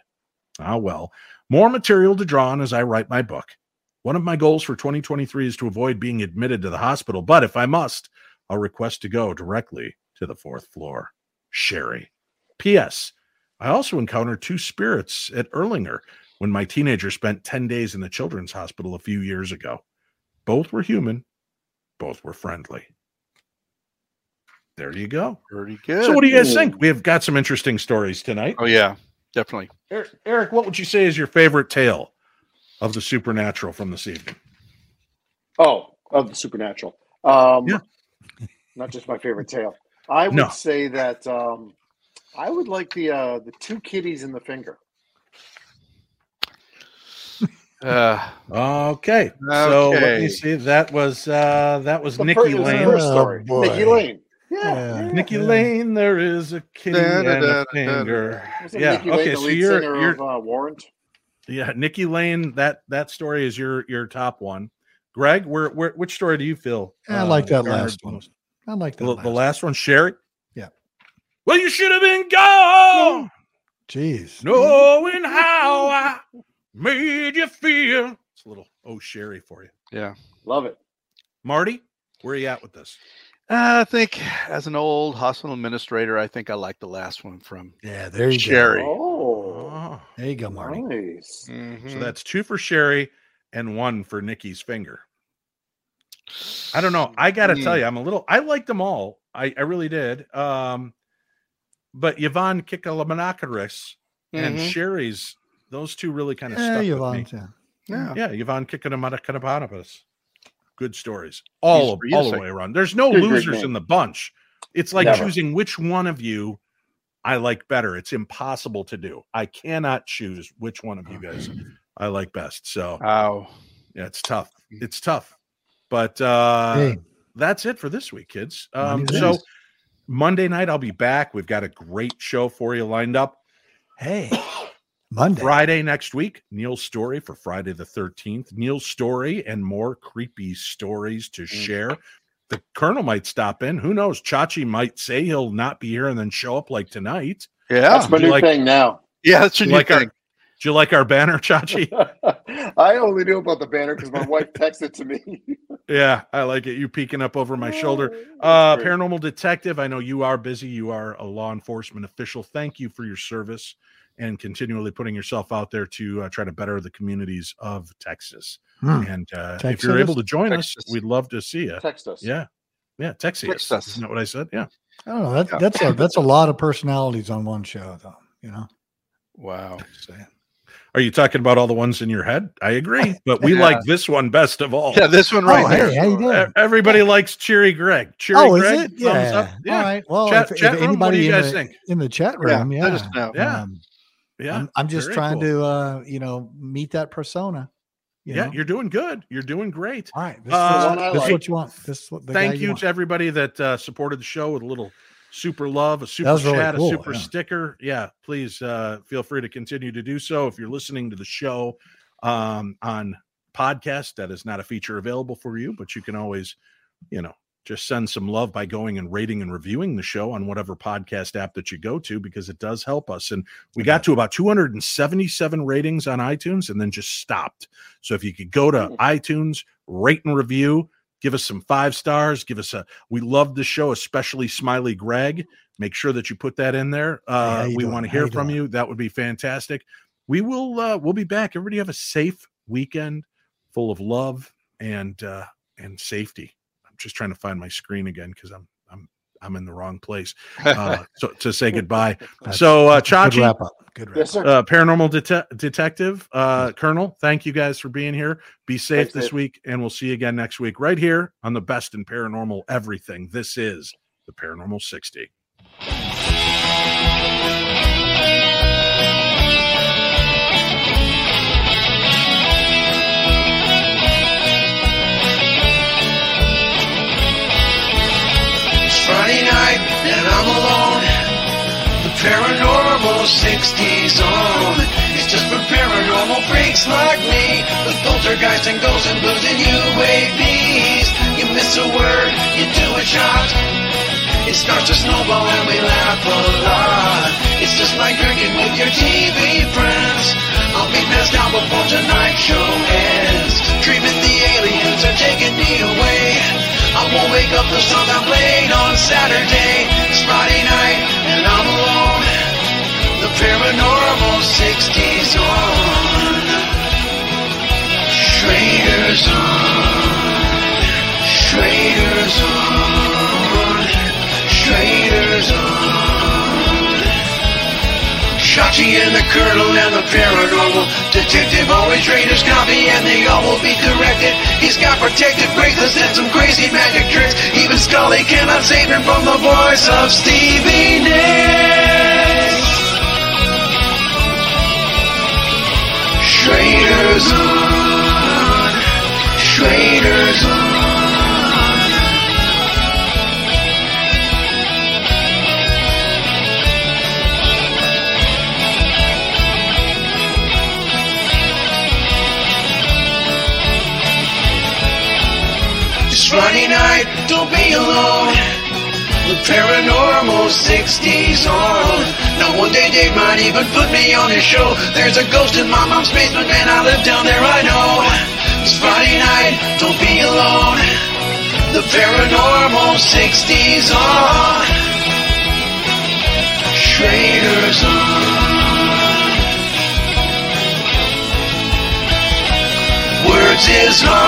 Ah, well, more material to draw on as I write my book. One of my goals for twenty twenty-three is to avoid being admitted to the hospital, but if I must, I'll request to go directly to the fourth floor. Sherry. P S. I also encountered two spirits at Erlanger when my teenager spent ten days in the children's hospital a few years ago. Both were human. Both were friendly. There you go. Pretty good. So what do you guys think? We have got some interesting stories tonight. Oh, yeah. Definitely. Eric, what would you say is your favorite tale of the supernatural from this evening? Oh, of the supernatural. Um, yeah. Not just my favorite tale. I would no. say that um, I would like the uh, the two kitties in the finger. Uh, okay. okay. So let me see. That was uh, that was the Nikki first, Lane. Was story. Oh, Nikki Lane. Yeah. yeah. yeah. Nikki yeah. Lane. There is a kitty da, da, and a da, da, finger. Da, da, da. Yeah. Nikki Lane, okay. The lead so you're, you're of, uh, Warrant. Yeah, Nikki Lane. That that story is your your top one. Greg, where where which story do you feel? I uh, like that last one. Most? I like that. The last, the last one, Sherry. Yeah. Well, you should have been gone. Jeez. Knowing how I made you feel. It's a little oh Sherry for you. Yeah, love it. Marty, where are you at with this? Uh, I think as an old hospital administrator, I think I like the last one from yeah. There you Sherry. Go. Oh, there you go, Marty. Nice. Mm-hmm. So that's two for Sherry and one for Nikki's finger. I don't know. I got to mm. tell you, I'm a little, I liked them all. I, I really did. Um, but Yvonne Kirkakatasos mm-hmm. and Sherry's, those two really kind of yeah, stuck Yvonne, with me. Yeah. yeah, Yvonne Kirkakatasos. Good stories. All, of, all the way around. There's no You're losers in the bunch. It's like Never. choosing which one of you I like better. It's impossible to do. I cannot choose which one of you guys I like best. So wow. yeah, it's tough. It's tough. But uh, hey. that's it for this week, kids. Um, so Monday night, I'll be back. We've got a great show for you lined up. Hey, Monday. Friday next week, Neil Story for Friday the thirteenth. Neil Story and more creepy stories to mm. share. The Colonel might stop in. Who knows? Chachi might say he'll not be here and then show up like tonight. Yeah, that's my new like, thing now. Yeah, that's your new like thing. Our, do you like our banner, Chachi? I only knew about the banner because my wife texted to me. Yeah, I like it. You peeking up over my shoulder. Uh, Paranormal Detective, I know you are busy. You are a law enforcement official. Thank you for your service and continually putting yourself out there to uh, try to better the communities of Texas. Hmm. And uh, Texas? If you're able to join Texas. us, we'd love to see you. Text us. Yeah. Yeah, text us. Isn't that what I said? Yeah. I don't know. That, yeah. That's, a, that's a lot of personalities on one show, though. You know? Wow. Are you talking about all the ones in your head? I agree, but we yeah. like this one best of all. Yeah, this one right oh, here. Hey, how you doing? Everybody likes Cheery Greg. Cheery oh, Greg, is it? Yeah. thumbs up. Yeah. All right. Well, chat, if, chat if room, anybody what do you guys in the, think? in the chat room, yeah, yeah, just, no. yeah. Um, yeah. I'm, I'm just Very trying cool. to, uh, you know, meet that persona. You yeah, know? You're doing good. You're doing great. All right, this, uh, is, this like. is what you want. This is what the thank you, you want. to everybody that uh, supported the show with a little. Super love, a super chat, really cool, a super yeah. sticker. Yeah, please uh, feel free to continue to do so. If you're listening to the show um, on podcast, that is not a feature available for you, but you can always, you know, just send some love by going and rating and reviewing the show on whatever podcast app that you go to, because it does help us. And we got to about two hundred seventy-seven ratings on iTunes and then just stopped. So if you could go to iTunes, rate and review, give us some five stars. Give us a, we love the show, especially Smiley Greg. Make sure that you put that in there. Uh, yeah, we want to hear you from doing? you. That would be fantastic. We will, uh, we'll be back. Everybody have a safe weekend full of love and, uh, and safety. I'm just trying to find my screen again, cause I'm, I'm, I'm in the wrong place. Uh, so to say goodbye. So, uh, Chachi, good wrap up. Good wrap yes, up. Uh, Paranormal dete- detective, uh, yes. Colonel, thank you guys for being here. Be safe Thanks, this Dave. week, and we'll see you again next week, right here on the Best in Paranormal Everything. This is the Paranormal sixty. Friday night and I'm alone. The Paranormal sixties on. It's just for paranormal. normal freaks like me, with poltergeists and ghosts and blues and U A Vs. You miss a word, you do a shot, it starts to snowball and we laugh a lot. It's just like drinking with your T V friends. I'll be passed out before tonight's show ends, dreaming the aliens are taking me away. I won't wake up the song I played on Saturday. It's Friday night and I'm alone. The Paranormal sixties on, Schrader's on, Schrader's on, Schrader's on. Chachi and the Colonel and the Paranormal Detective always read his copy and they all will be corrected. He's got protective bracelets and some crazy magic tricks. Even Scully cannot save him from the voice of Stevie Nicks. Schrader's on, Schrader's on. It's Friday night, don't be alone. The Paranormal sixties on. Now one day Dave might even put me on his show. There's a ghost in my mom's basement, man, I live down there, I know. It's Friday night, don't be alone. The Paranormal sixties on. Schrader's on. Words is on.